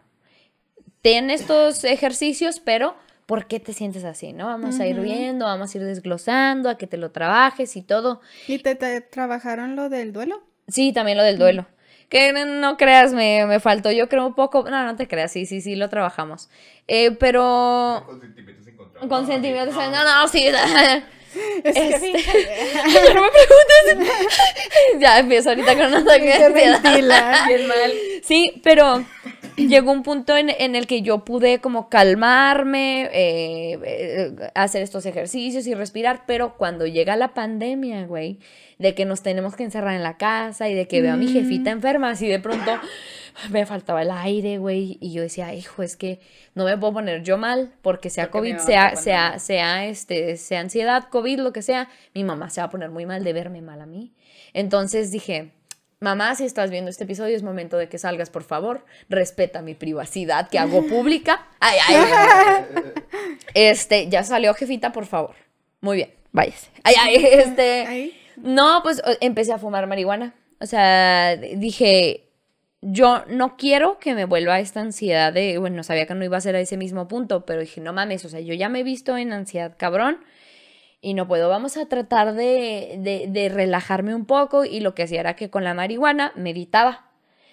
ten estos ejercicios, pero ¿por qué te sientes así, no? Vamos uh-huh. a ir viendo, vamos a ir desglosando, a que te lo trabajes y todo. ¿Y te, te trabajaron lo del duelo? Sí, también lo del duelo. Que no creas, me, me faltó, yo creo un poco, no, no te creas, sí, sí, sí, lo trabajamos. Eh, pero... Consentimientos encontrados. Consentimientos, no, no, no sí. Es este... que no me preguntes. Ya empiezo ahorita con un ataque de ansiedad. Bien mal. Sí, pero llegó un punto en, en el que yo pude como calmarme, eh, eh, hacer estos ejercicios y respirar, pero cuando llega la pandemia, güey, de que nos tenemos que encerrar en la casa y de que veo a mi jefita enferma, así de pronto me faltaba el aire, güey, y yo decía, hijo, es que no me puedo poner yo mal, porque sea porque COVID, sea, sea, sea, este, sea ansiedad, COVID, lo que sea, mi mamá se va a poner muy mal de verme mal a mí. Entonces dije, mamá, si estás viendo este episodio, es momento de que salgas, por favor, respeta mi privacidad que hago pública. Ay, ay, este, ya salió jefita, por favor. Muy bien, váyase. Ay, ay, este... No, pues empecé a fumar marihuana. O sea, dije, yo no quiero que me vuelva esta ansiedad de, bueno, sabía que no iba a ser a ese mismo punto, pero dije, no mames, o sea, yo ya me he visto en ansiedad cabrón y no puedo, vamos a tratar de, de, de relajarme un poco. Y lo que hacía era que con la marihuana meditaba.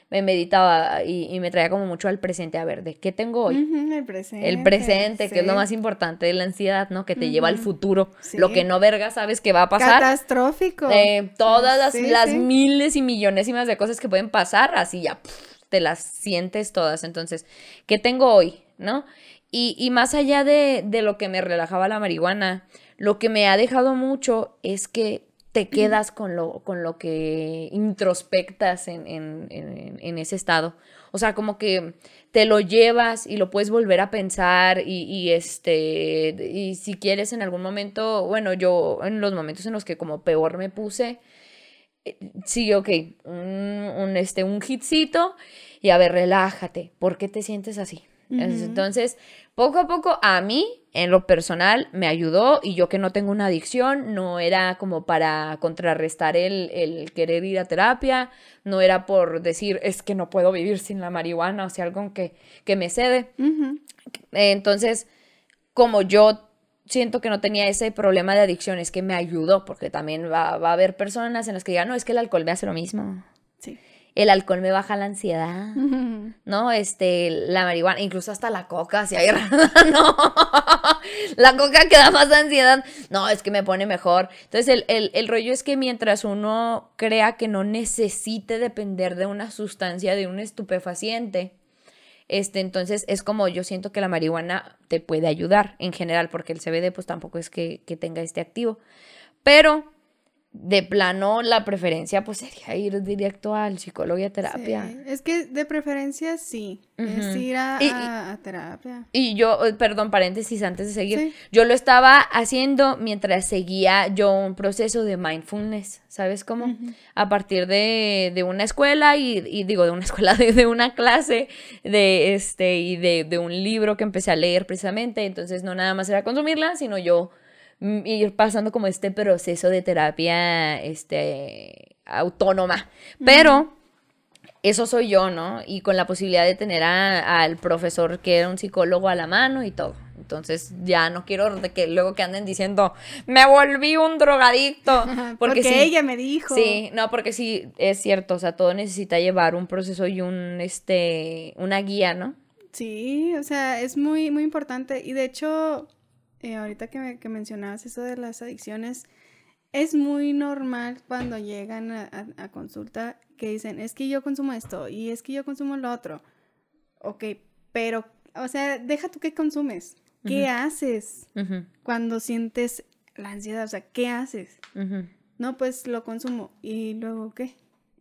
Me meditaba y, y me traía como mucho al presente. A ver, ¿de qué tengo hoy? Uh-huh, el presente. El presente, sí. Que es lo más importante de la ansiedad, ¿no? Que te uh-huh. lleva al futuro. Sí. Lo que no verga sabes que va a pasar. Catastrófico. Eh, todas las, sí, las sí. miles y millonésimas de cosas que pueden pasar, así ya pff, te las sientes todas. Entonces, ¿qué tengo hoy? ¿No? Y, y más allá de, de lo que me relajaba la marihuana, lo que me ha dejado mucho es que te quedas con lo, con lo que introspectas en, en, en, en ese estado. O sea, como que te lo llevas y lo puedes volver a pensar y, y, este, y si quieres en algún momento, bueno, yo en los momentos en los que como peor me puse, eh, sí, ok, un, un, este, un hitcito y a ver, relájate, ¿por qué te sientes así? Uh-huh. Entonces, poco a poco a mí, en lo personal me ayudó, y yo que no tengo una adicción, no era como para contrarrestar el, el querer ir a terapia, no era por decir, es que no puedo vivir sin la marihuana, o sea, algo que, que me cede. Uh-huh. Entonces, como yo siento que no tenía ese problema de adicción, es que me ayudó, porque también va, va a haber personas en las que digan, no, es que el alcohol me hace lo mismo. Sí. El alcohol me baja la ansiedad, uh-huh. ¿no? Este, la marihuana, incluso hasta la coca, si hay no, la coca que da más ansiedad, no, es que me pone mejor. Entonces, el, el, el rollo es que mientras uno crea que no necesite depender de una sustancia, de un estupefaciente, este, entonces es como yo siento que la marihuana te puede ayudar en general, porque el C B D pues tampoco es que, que tenga este activo, pero... De plano, la preferencia pues sería ir directo al psicólogo y a terapia. Sí. Es que de preferencia sí, uh-huh. es ir a, y, a, a terapia. Y yo, perdón, paréntesis antes de seguir, sí. yo lo estaba haciendo mientras seguía yo un proceso de mindfulness, ¿sabes cómo? Uh-huh. A partir de, de una escuela y, y digo, de una escuela, de, de una clase de este y de, de un libro que empecé a leer precisamente, entonces no nada más era consumirla, sino yo... ir pasando como este proceso de terapia este, autónoma. Pero eso soy yo, ¿no? Y con la posibilidad de tener al profesor que era un psicólogo a la mano y todo. Entonces ya no quiero que luego que anden diciendo, me volví un drogadicto. Porque, porque sí, ella me dijo. Sí, no, porque sí, es cierto. O sea, todo necesita llevar un proceso y un este una guía, ¿no? Sí, o sea, es muy, muy importante. Y de hecho... Eh, ahorita que, me, que mencionabas eso de las adicciones, es muy normal cuando llegan a, a, a consulta que dicen, es que yo consumo esto y es que yo consumo lo otro. Ok, pero, o sea, deja tú qué consumes, qué uh-huh. haces uh-huh. cuando sientes la ansiedad, o sea, qué haces. Uh-huh. No, pues lo consumo y luego qué.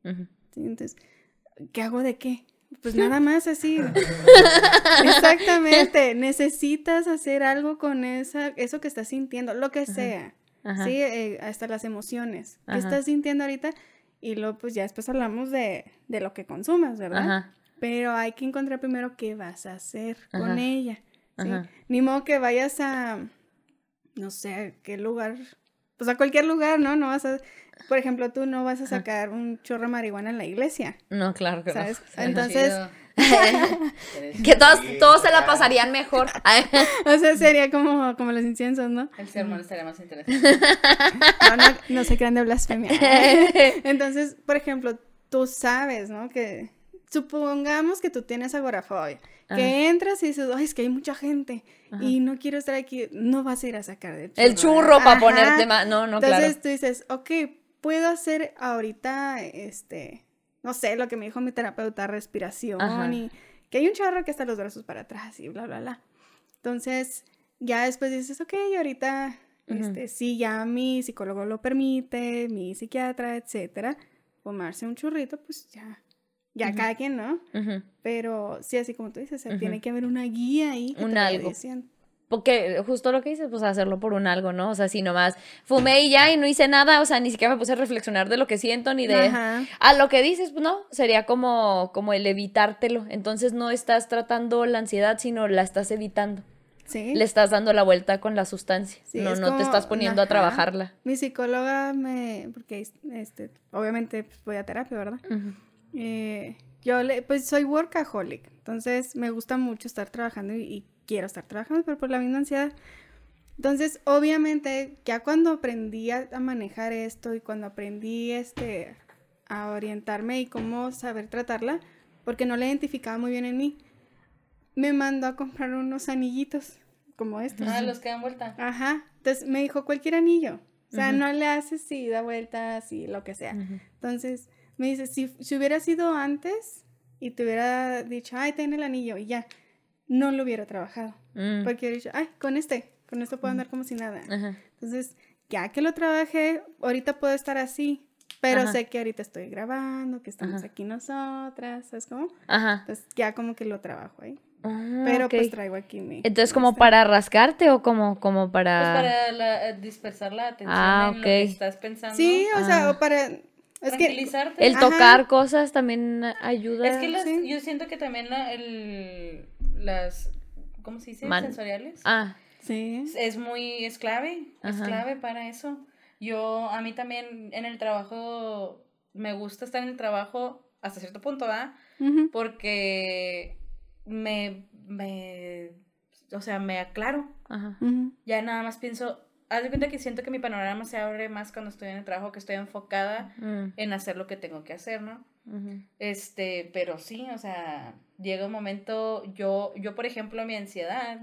Uh-huh. Entonces, ¿qué hago de qué? Pues nada más así. Exactamente. Necesitas hacer algo con esa, eso que estás sintiendo, lo que sea. Ajá. Sí, eh, hasta las emociones. ¿Qué estás sintiendo ahorita? Y luego pues ya después hablamos de, de lo que consumas, ¿verdad? Ajá. pero hay que encontrar primero qué vas a hacer ajá. con ella, ¿sí? Ni modo que vayas a, no sé, a qué lugar, pues a cualquier lugar, ¿no? No vas a, por ejemplo, tú no vas a sacar ajá. un chorro de marihuana en la iglesia. No, claro que ¿sabes? No. Entonces... que todos, todos se la pasarían mejor. O sea, sería como, como los inciensos, ¿no? El sermón estaría más interesante. No, no, no se crean de blasfemia. Entonces, por ejemplo, tú sabes, ¿no? Que supongamos que tú tienes agorafobia, que ajá. entras y dices, ay, es que hay mucha gente ajá. y no quiero estar aquí, no vas a ir a sacar de churro, el churro para ponerte más, no, no, entonces, claro. Entonces tú dices, ok, puedo hacer ahorita, este... no sé, lo que me dijo mi terapeuta, respiración, ajá. y que hay un chorro que está los brazos para atrás y bla, bla, bla. Entonces, ya después dices, ok, ahorita, uh-huh. este, sí, ya mi psicólogo lo permite, mi psiquiatra, etcétera, fumarse un churrito, pues ya, ya uh-huh. cada quien, ¿no? Uh-huh. Pero sí, así como tú dices, o sea, uh-huh. tiene que haber una guía ahí. Que un te algo. Porque justo lo que dices, pues hacerlo por un algo, ¿no? O sea, si nomás fumé y ya y no hice nada, o sea, ni siquiera me puse a reflexionar de lo que siento ni de... Ajá. A lo que dices, pues no, sería como, como el evitártelo. Entonces no estás tratando la ansiedad, sino la estás evitando. Sí. Le estás dando la vuelta con la sustancia. Sí, no, no como, te estás poniendo ajá. a trabajarla. Mi psicóloga me... porque este, obviamente pues, voy a terapia, ¿verdad? Uh-huh. Eh, yo le, pues soy workaholic, entonces me gusta mucho estar trabajando y, y quiero estar trabajando, pero por la misma ansiedad. Entonces, obviamente, ya cuando aprendí a, a manejar esto y cuando aprendí este, a orientarme y cómo saber tratarla, porque no la identificaba muy bien en mí, me mandó a comprar unos anillitos como estos. Ah, los que dan vuelta. Ajá. Entonces, me dijo, cualquier anillo. O sea, uh-huh. no le haces si da vuelta, así, lo que sea. Uh-huh. Entonces, me dice, si, si hubiera sido antes y te hubiera dicho, ay, ten el anillo y ya, no lo hubiera trabajado, mm. porque hubiera dicho, ay, con este, con esto puedo andar como si nada. Ajá. Entonces, ya que lo trabajé, ahorita puedo estar así, pero ajá. sé que ahorita estoy grabando, que estamos ajá. aquí nosotras, ¿sabes cómo? Ajá. Entonces, ya como que lo trabajo ahí, ah, pero okay. pues traigo aquí mi... Entonces, ¿como este. para rascarte o como, como para...? Pues para la, dispersar la atención ah, en okay. lo que estás pensando. Sí, o ah. sea, o para... Es tranquilizarte. Que el tocar ajá. cosas también ayuda. Es que los, ¿sí? yo siento que también la, el... las, ¿cómo se dice? Man. Sensoriales. Ah, sí. Es muy, es clave, ajá. es clave para eso. Yo, a mí también en el trabajo, me gusta estar en el trabajo hasta cierto punto, ¿verdad? Uh-huh. Porque me, me, o sea, me aclaro. Ajá. Uh-huh. Ya nada más pienso, haz de cuenta que siento que mi panorama se abre más cuando estoy en el trabajo, que estoy enfocada uh-huh. en hacer lo que tengo que hacer, ¿no? Uh-huh. Este, pero sí, o sea, llega un momento, yo, yo por ejemplo, mi ansiedad,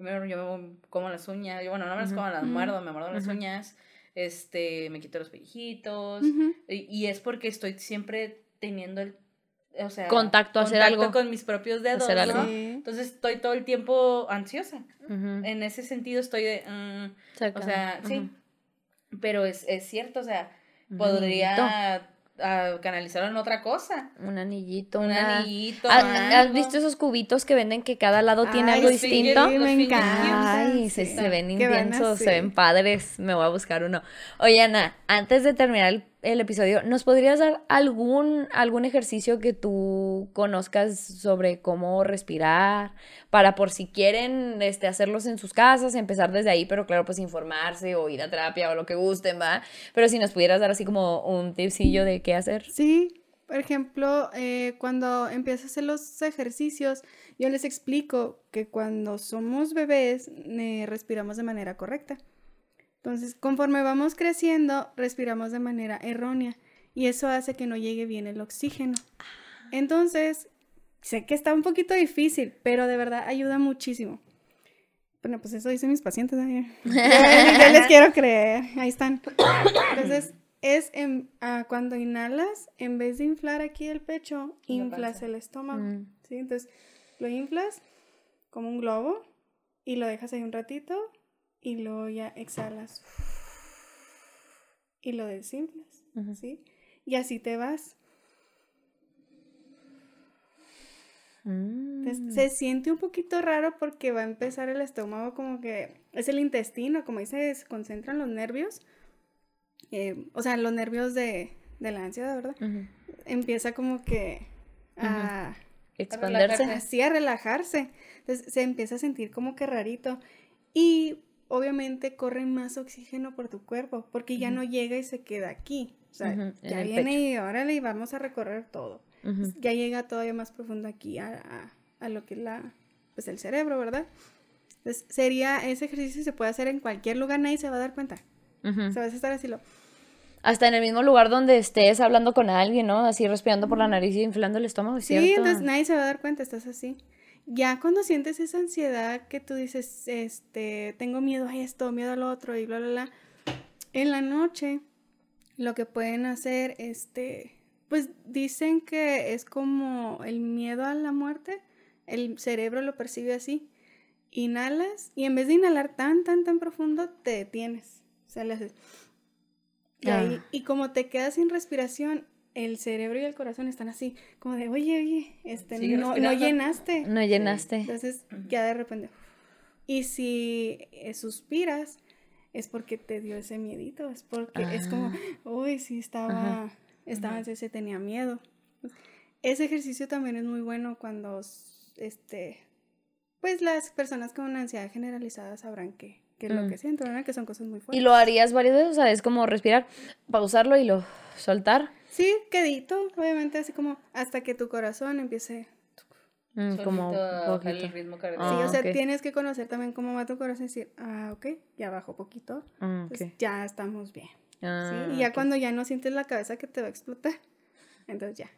yo, yo me como las uñas, yo, bueno, no me las uh-huh. como, las muerdo, me muerdo uh-huh. las uñas, este, me quito los pellejitos, uh-huh. y, y es porque estoy siempre teniendo el, o sea, contacto, contacto hacer algo con mis propios dedos, hacer algo. ¿No? Sí. Entonces estoy todo el tiempo ansiosa, uh-huh. en ese sentido estoy de, um, o sea, uh-huh. sí, pero es, es cierto, o sea, uh-huh. podría... a canalizarlo en otra cosa. Un anillito. Un una... anillito. ¿Has visto esos cubitos que venden que cada lado tiene ay, algo sí, distinto? Yo, yo, me encanta. Ay, sí. se, se ven intensos, se ven padres. Me voy a buscar uno. Oye, Ana, antes de terminar el, el episodio, ¿nos podrías dar algún, algún ejercicio que tú conozcas sobre cómo respirar? Para por si quieren este, hacerlos en sus casas, empezar desde ahí, pero claro, pues informarse o ir a terapia o lo que gusten, ¿va? Pero si nos pudieras dar así como un tipsillo de qué hacer. Sí, por ejemplo, eh, cuando empiezo a hacer los ejercicios, yo les explico que cuando somos bebés eh, respiramos de manera correcta. Entonces, conforme vamos creciendo, respiramos de manera errónea y eso hace que no llegue bien el oxígeno. Entonces, sé que está un poquito difícil, pero de verdad ayuda muchísimo. Bueno, pues eso dicen mis pacientes ayer. Yo les quiero creer. Ahí están. Entonces, es en, ah, cuando inhalas, en vez de inflar aquí el pecho, inflas el estómago. Mm. ¿Sí? Entonces, lo inflas como un globo y lo dejas ahí un ratito. Y luego ya exhalas. Y lo desinflas, uh-huh. ¿sí? Y así te vas. Mm. Entonces, se siente un poquito raro porque va a empezar el estómago como que... Es el intestino, como ahí se concentran los nervios. Eh, o sea, los nervios de, de la ansiedad, ¿verdad? Uh-huh. Empieza como que a, expandirse. Sí, a relajarse. Entonces se empieza a sentir como que rarito. Y obviamente corre más oxígeno por tu cuerpo, porque ya uh-huh. no llega y se queda aquí. O sea, uh-huh. ya en viene y órale, y vamos a recorrer todo. Uh-huh. Ya llega todavía más profundo aquí a, a, a lo que es la, pues el cerebro, ¿verdad? Entonces sería, ese ejercicio se puede hacer en cualquier lugar, nadie se va a dar cuenta. Uh-huh. Se va a estar así lo... Hasta en el mismo lugar donde estés hablando con alguien, ¿no? Así respirando por la nariz y inflando el estómago, ¿cierto? Sí, entonces nadie se va a dar cuenta, estás así. Ya cuando sientes esa ansiedad que tú dices, este, tengo miedo a esto, miedo al otro y bla, bla, bla. En la noche, lo que pueden hacer, este, pues dicen que es como el miedo a la muerte. El cerebro lo percibe así. Inhalas y en vez de inhalar tan, tan, tan profundo, te detienes. O sea, le haces... Y, ahí, ah. y como te quedas sin respiración, el cerebro y el corazón están así, como de, oye, oye, este, no, no llenaste. No llenaste. Entonces, uh-huh. ya de repente. Y si eh, suspiras, es porque te dio ese miedito, es porque ah. es como, uy, sí, estaba, uh-huh. estaba, uh-huh. se tenía miedo. Ese ejercicio también es muy bueno cuando, este, pues las personas con ansiedad generalizada sabrán que. Que es mm. lo que siento, ¿verdad? Que son cosas muy fuertes. Y lo harías varias veces, o sea, es como respirar, pausarlo y lo soltar. Sí, quedito, obviamente, así como hasta que tu corazón empiece mm, como a bajar el ritmo cardíaco. Sí, ah, o sea, okay. tienes que conocer también cómo va tu corazón y decir, ah, ok, ya bajó poquito, ah, okay. pues ya estamos bien. Ah, ¿sí? Y ya okay. cuando ya no sientes la cabeza que te va a explotar, entonces ya.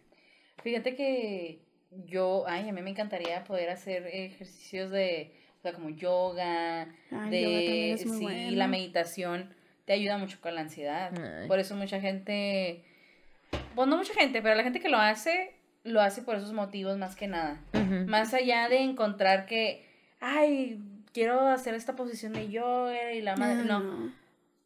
Fíjate que yo, ay, a mí me encantaría poder hacer ejercicios de... O sea, como yoga, ah, de yoga sí, bueno. la meditación te ayuda mucho con la ansiedad. Ay. Por eso mucha gente, bueno, no mucha gente, pero la gente que lo hace, lo hace por esos motivos más que nada. Uh-huh. Más allá de encontrar que, ay, quiero hacer esta posición de yoga y la madre. No, no.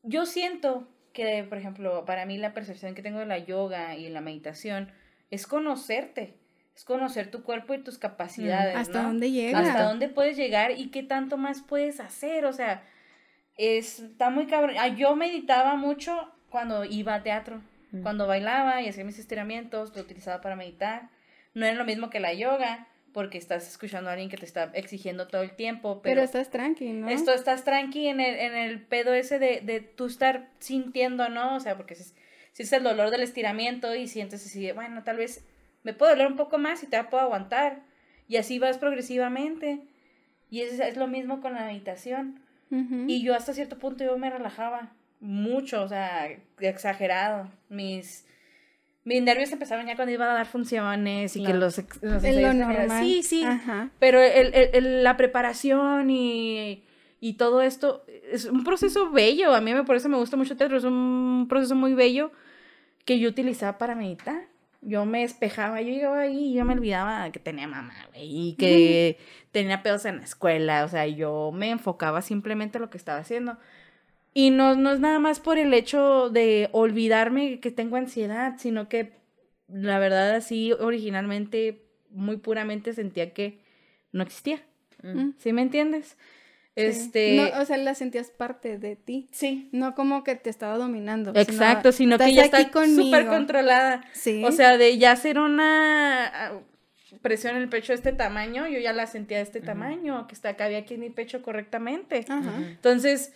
Yo siento que, por ejemplo, para mí la percepción que tengo de la yoga y la meditación es conocerte. Es conocer tu cuerpo y tus capacidades, ¿hasta ¿no? dónde llegas? Hasta dónde puedes llegar y qué tanto más puedes hacer, o sea, es, está muy cabrón. Ah, yo meditaba mucho cuando iba a teatro, mm. cuando bailaba y hacía mis estiramientos, lo utilizaba para meditar. No era lo mismo que la yoga, porque estás escuchando a alguien que te está exigiendo todo el tiempo. Pero, pero estás tranqui, ¿no? Esto, estás tranqui en el, en el pedo ese de, de tú estar sintiendo, ¿no? O sea, porque si, si es el dolor del estiramiento y sientes así de, bueno, tal vez... me puedo doler un poco más y te puedo aguantar. Y así vas progresivamente. Y es, es lo mismo con la meditación. Uh-huh. Y yo hasta cierto punto yo me relajaba mucho, o sea, exagerado. Mis, mis nervios empezaban ya cuando iba a dar funciones y no. que los... los es lo normal. Sí, sí. Ajá. Pero el, el, el, la preparación y, y todo esto es un proceso bello. A mí me, por eso me gusta mucho el teatro. Es un proceso muy bello que yo utilizaba para meditar. Yo me despejaba, yo llegaba ahí y yo me olvidaba que tenía mamá, güey, y que mm. tenía pedos en la escuela, o sea, yo me enfocaba simplemente en lo que estaba haciendo. Y no, no es nada más por el hecho de olvidarme que tengo ansiedad, sino que la verdad así originalmente, muy puramente sentía que no existía, mm. ¿sí me entiendes? Sí. Este... No, o sea, la sentías parte de ti. Sí. No como que te estaba dominando. Exacto, sino, sino que ya está súper controlada. Sí. O sea, de ya hacer una presión en el pecho de este tamaño, yo ya la sentía de este uh-huh. tamaño, que está, cabía aquí en mi pecho correctamente. Uh-huh. Entonces,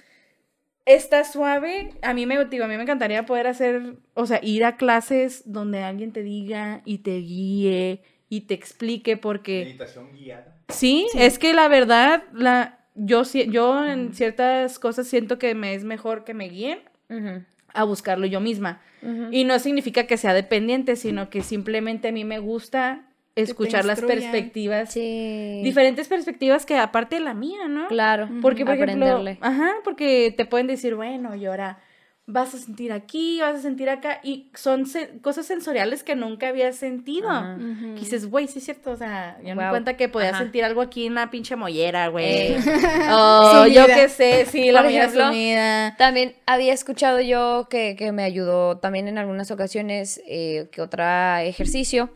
está suave. A mí me digo, a mí me encantaría poder hacer, o sea, ir a clases donde alguien te diga y te guíe y te explique porque... Meditación guiada. Sí, sí. Es que la verdad, la... Yo, yo en ciertas cosas siento que me es mejor que me guíen uh-huh. a buscarlo yo misma. Uh-huh. Y no significa que sea dependiente, sino que simplemente a mí me gusta escuchar las perspectivas. Sí. Diferentes perspectivas que aparte de la mía, ¿no? Claro. Porque, por ejemplo, ajá, porque te pueden decir, bueno, y ahora vas a sentir aquí, vas a sentir acá. Y son se- cosas sensoriales que nunca había sentido. Uh-huh. Y dices, güey, sí es cierto. O sea, yo wow. me di cuenta que podía ajá. sentir algo aquí en la pinche mollera, güey. Eh. Oh, yo qué sé, sí, la mollera sumida. También había escuchado yo que, que me ayudó también en algunas ocasiones eh, que otro ejercicio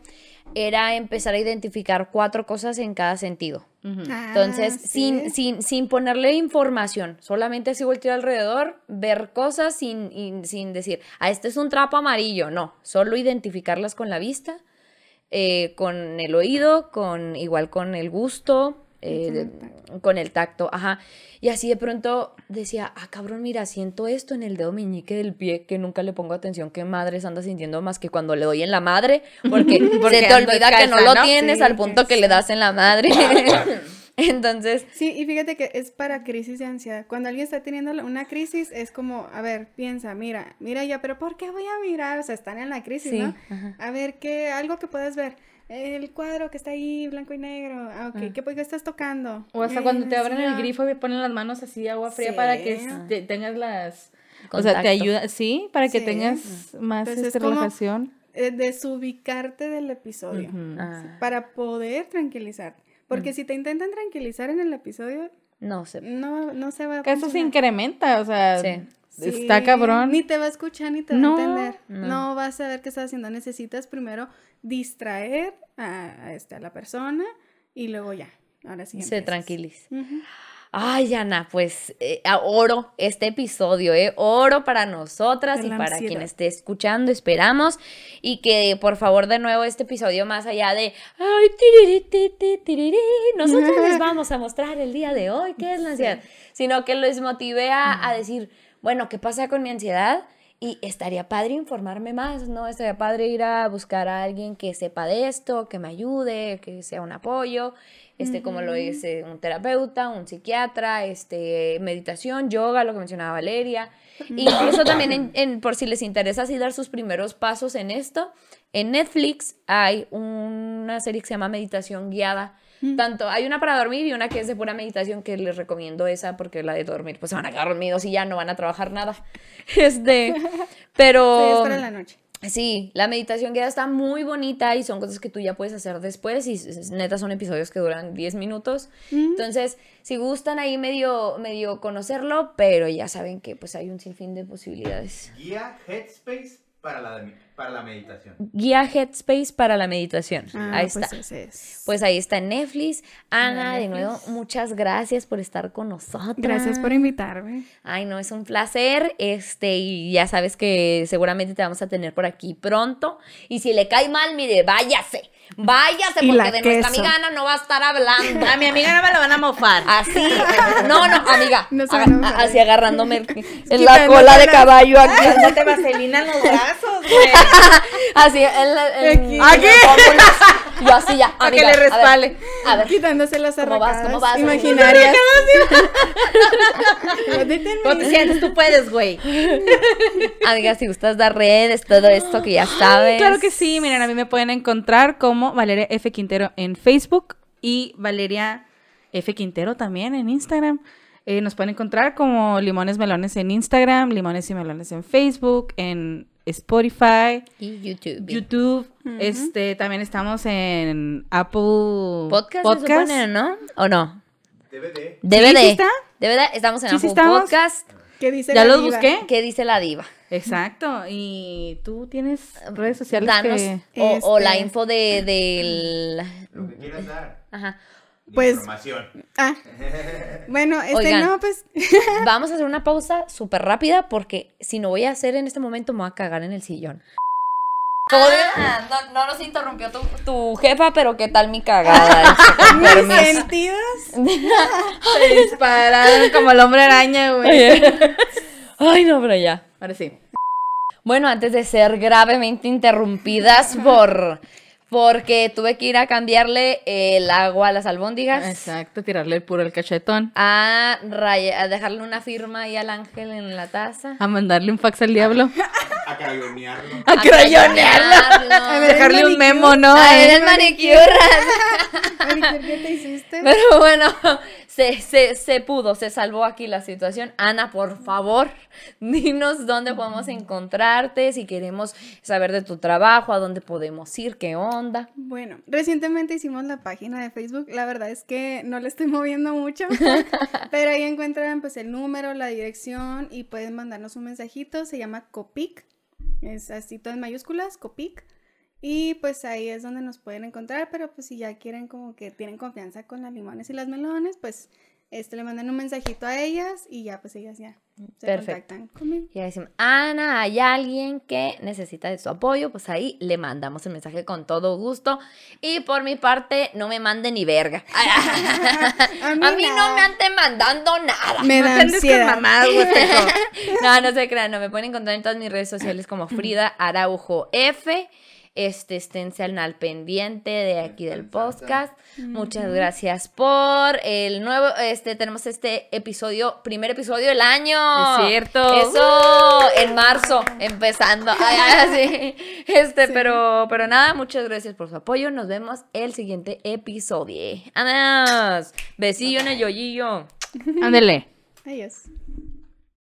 era empezar a identificar cuatro cosas en cada sentido. Uh-huh. Ah, entonces, ¿sí? sin, sin, sin ponerle información, solamente así voltear alrededor, ver cosas sin, in, sin decir, ah, este es un trapo amarillo, no, solo identificarlas con la vista eh, con el oído, con igual con el gusto, eh, con el tacto, ajá. Y así de pronto decía, ah, cabrón, mira, siento esto en el dedo meñique del pie, que nunca le pongo atención, qué madres anda sintiendo más que cuando le doy en la madre, porque, porque se te olvida calza, que no lo ¿no? tienes sí, al punto sí. que le das en la madre. Entonces... Sí, y fíjate que es para crisis de ansiedad. Cuando alguien está teniendo una crisis, es como, a ver, piensa, mira, mira ya, pero ¿por qué voy a mirar? O sea, están en la crisis, sí, ¿no? Ajá. A ver, ¿qué? Algo que puedas ver. El cuadro que está ahí, blanco y negro. Ah, ok, ajá. ¿Qué, pues, ¿qué estás tocando? O hasta eh, cuando te abren sí, el grifo y ponen las manos así, agua fría, sí, para que te, tengas las... Contacto. O sea, te ayuda, sí, para que sí, tengas más entonces, este, relajación. Desubicarte del episodio, uh-huh, ¿sí? Para poder tranquilizarte. Porque mm. si te intentan tranquilizar en el episodio, no se, no, no se va a... Eso se incrementa, o sea, sí, está sí, cabrón. Ni te va a escuchar, ni te va no, a entender. No. no vas a ver qué estás haciendo. Necesitas primero distraer a, a, este, a la persona y luego ya. Ahora sí se tranquiliza. Uh-huh. Ay, Ana, pues eh, oro este episodio, eh, oro para nosotras y para quien esté escuchando, esperamos, y que por favor de nuevo este episodio, más allá de ay, tiriri, tiriri, tiriri, nosotros les vamos a mostrar el día de hoy qué es la ansiedad, sí, sino que les motive a, a decir, bueno, ¿qué pasa con mi ansiedad? Y estaría padre informarme más, ¿no? Estaría padre ir a buscar a alguien que sepa de esto, que me ayude, que sea un apoyo, este, uh-huh, como lo es eh, un terapeuta, un psiquiatra, este, meditación, yoga, lo que mencionaba Valeria. Uh-huh. E incluso también, en, en, por si les interesa así dar sus primeros pasos en esto, en Netflix hay una serie que se llama Meditación Guiada. Tanto, hay una para dormir y una que es de pura meditación, que les recomiendo esa, porque la de dormir, pues se van a quedar dormidos y ya no van a trabajar nada. Este, pero... Sí, es para la noche. Sí, la meditación guiada está muy bonita y son cosas que tú ya puedes hacer después, y neta son episodios que duran diez minutos. Mm-hmm. Entonces, si gustan ahí medio, medio conocerlo, pero ya saben que pues hay un sinfín de posibilidades. Guía Headspace para la de... para la meditación. Guía Headspace para la meditación. Ah, ahí pues está. Ese es. Pues ahí está Netflix. Ana, Netflix, de nuevo, muchas gracias por estar con nosotros. Gracias por invitarme. Ay, no, es un placer. Este, y ya sabes que seguramente te vamos a tener por aquí pronto. Y si le cae mal, mire, váyase. Váyase, y porque de queso, nuestra amiga Ana no va a estar hablando. A mi amiga no me la van a mofar. Así. No, no, amiga. No a, no a, así agarrándome el, en la cola no de caballo aquí. No te vaselina en los brazos, güey. Así, el, el, aquí. El, yo así ya. Para que le respale. A ver, quitándose las arracadas. ¿Cómo vas? ¿Cómo vas? Imaginarias. ¿Cómo te sientes? Tú puedes, güey. Amiga, si gustas dar redes, todo esto que ya sabes. Claro que sí. Miren, a mí me pueden encontrar como Valeria F. Quintero en Facebook y Valeria F. Quintero también en Instagram. Eh, nos pueden encontrar como Limones Melones en Instagram, Limones y Melones en Facebook, en Spotify y YouTube. YouTube, uh-huh, este, también estamos en Apple Podcast, Podcast. Se supone, ¿no? ¿O no? D V D. D V D. ¿Sí está? D V D, estamos en ¿Sí Apple estamos? Podcast. ¿Qué dice ya la los diva? Busqué. ¿Qué dice la diva? Exacto. Y tú tienes redes sociales. Danos que... o, este... o la info de del. Lo que quieras dar. Ajá. Pues, información. Ah, bueno, este Oigan, no, pues. Vamos a hacer una pausa súper rápida porque si no voy a hacer en este momento me voy a cagar en el sillón. Ah, no, no nos interrumpió tu, tu jefa, pero ¿qué tal mi cagada? Mis sentidos se dispararon como el hombre araña, güey. Ay, no, pero ya, ahora sí. Bueno, antes de ser gravemente interrumpidas por... porque tuve que ir a cambiarle el agua a las albóndigas. Exacto, tirarle el puro al cachetón. A, raya, a dejarle una firma ahí al ángel en la taza. A mandarle un fax al diablo. A, a crayonearlo. A, a crayonearlo. A dejarle un memo, ¿no? A ver el manicure. Manicure, ¿qué te hiciste? Pero bueno, se, se, se pudo, se salvó aquí la situación. Ana, por favor, dinos dónde podemos encontrarte, si queremos saber de tu trabajo, a dónde podemos ir, qué onda. Onda. Bueno, recientemente hicimos la página de Facebook, la verdad es que no la estoy moviendo mucho, pero ahí encuentran pues el número, la dirección y pueden mandarnos un mensajito, se llama Copic, es así todo en mayúsculas, Copic, Y pues ahí es donde nos pueden encontrar, pero pues si ya quieren como que tienen confianza con las Limones y las Melones, pues este, le mandan un mensajito a ellas y ya pues ellas ya se Perfecto. Contactan conmigo. Y ahí decimos, Ana, hay alguien que necesita de su apoyo, pues ahí le mandamos el mensaje con todo gusto. Y por mi parte, no me manden ni verga. a mí, a mí no me anden mandando nada. Me da ansiedad. Mamadas, no, no se crean, no me pueden encontrar en todas mis redes sociales como Frida Araujo F. Este, esténse al pendiente de aquí del podcast. Muchas gracias por el nuevo, este, tenemos este episodio, primer episodio del año. Es cierto. Eso, uh, en marzo, empezando. Ay, sí. Este, sí. pero, pero nada, muchas gracias por su apoyo. Nos vemos el siguiente episodio. Adiós. Besillo en el yoyillo. Ándele. Adiós.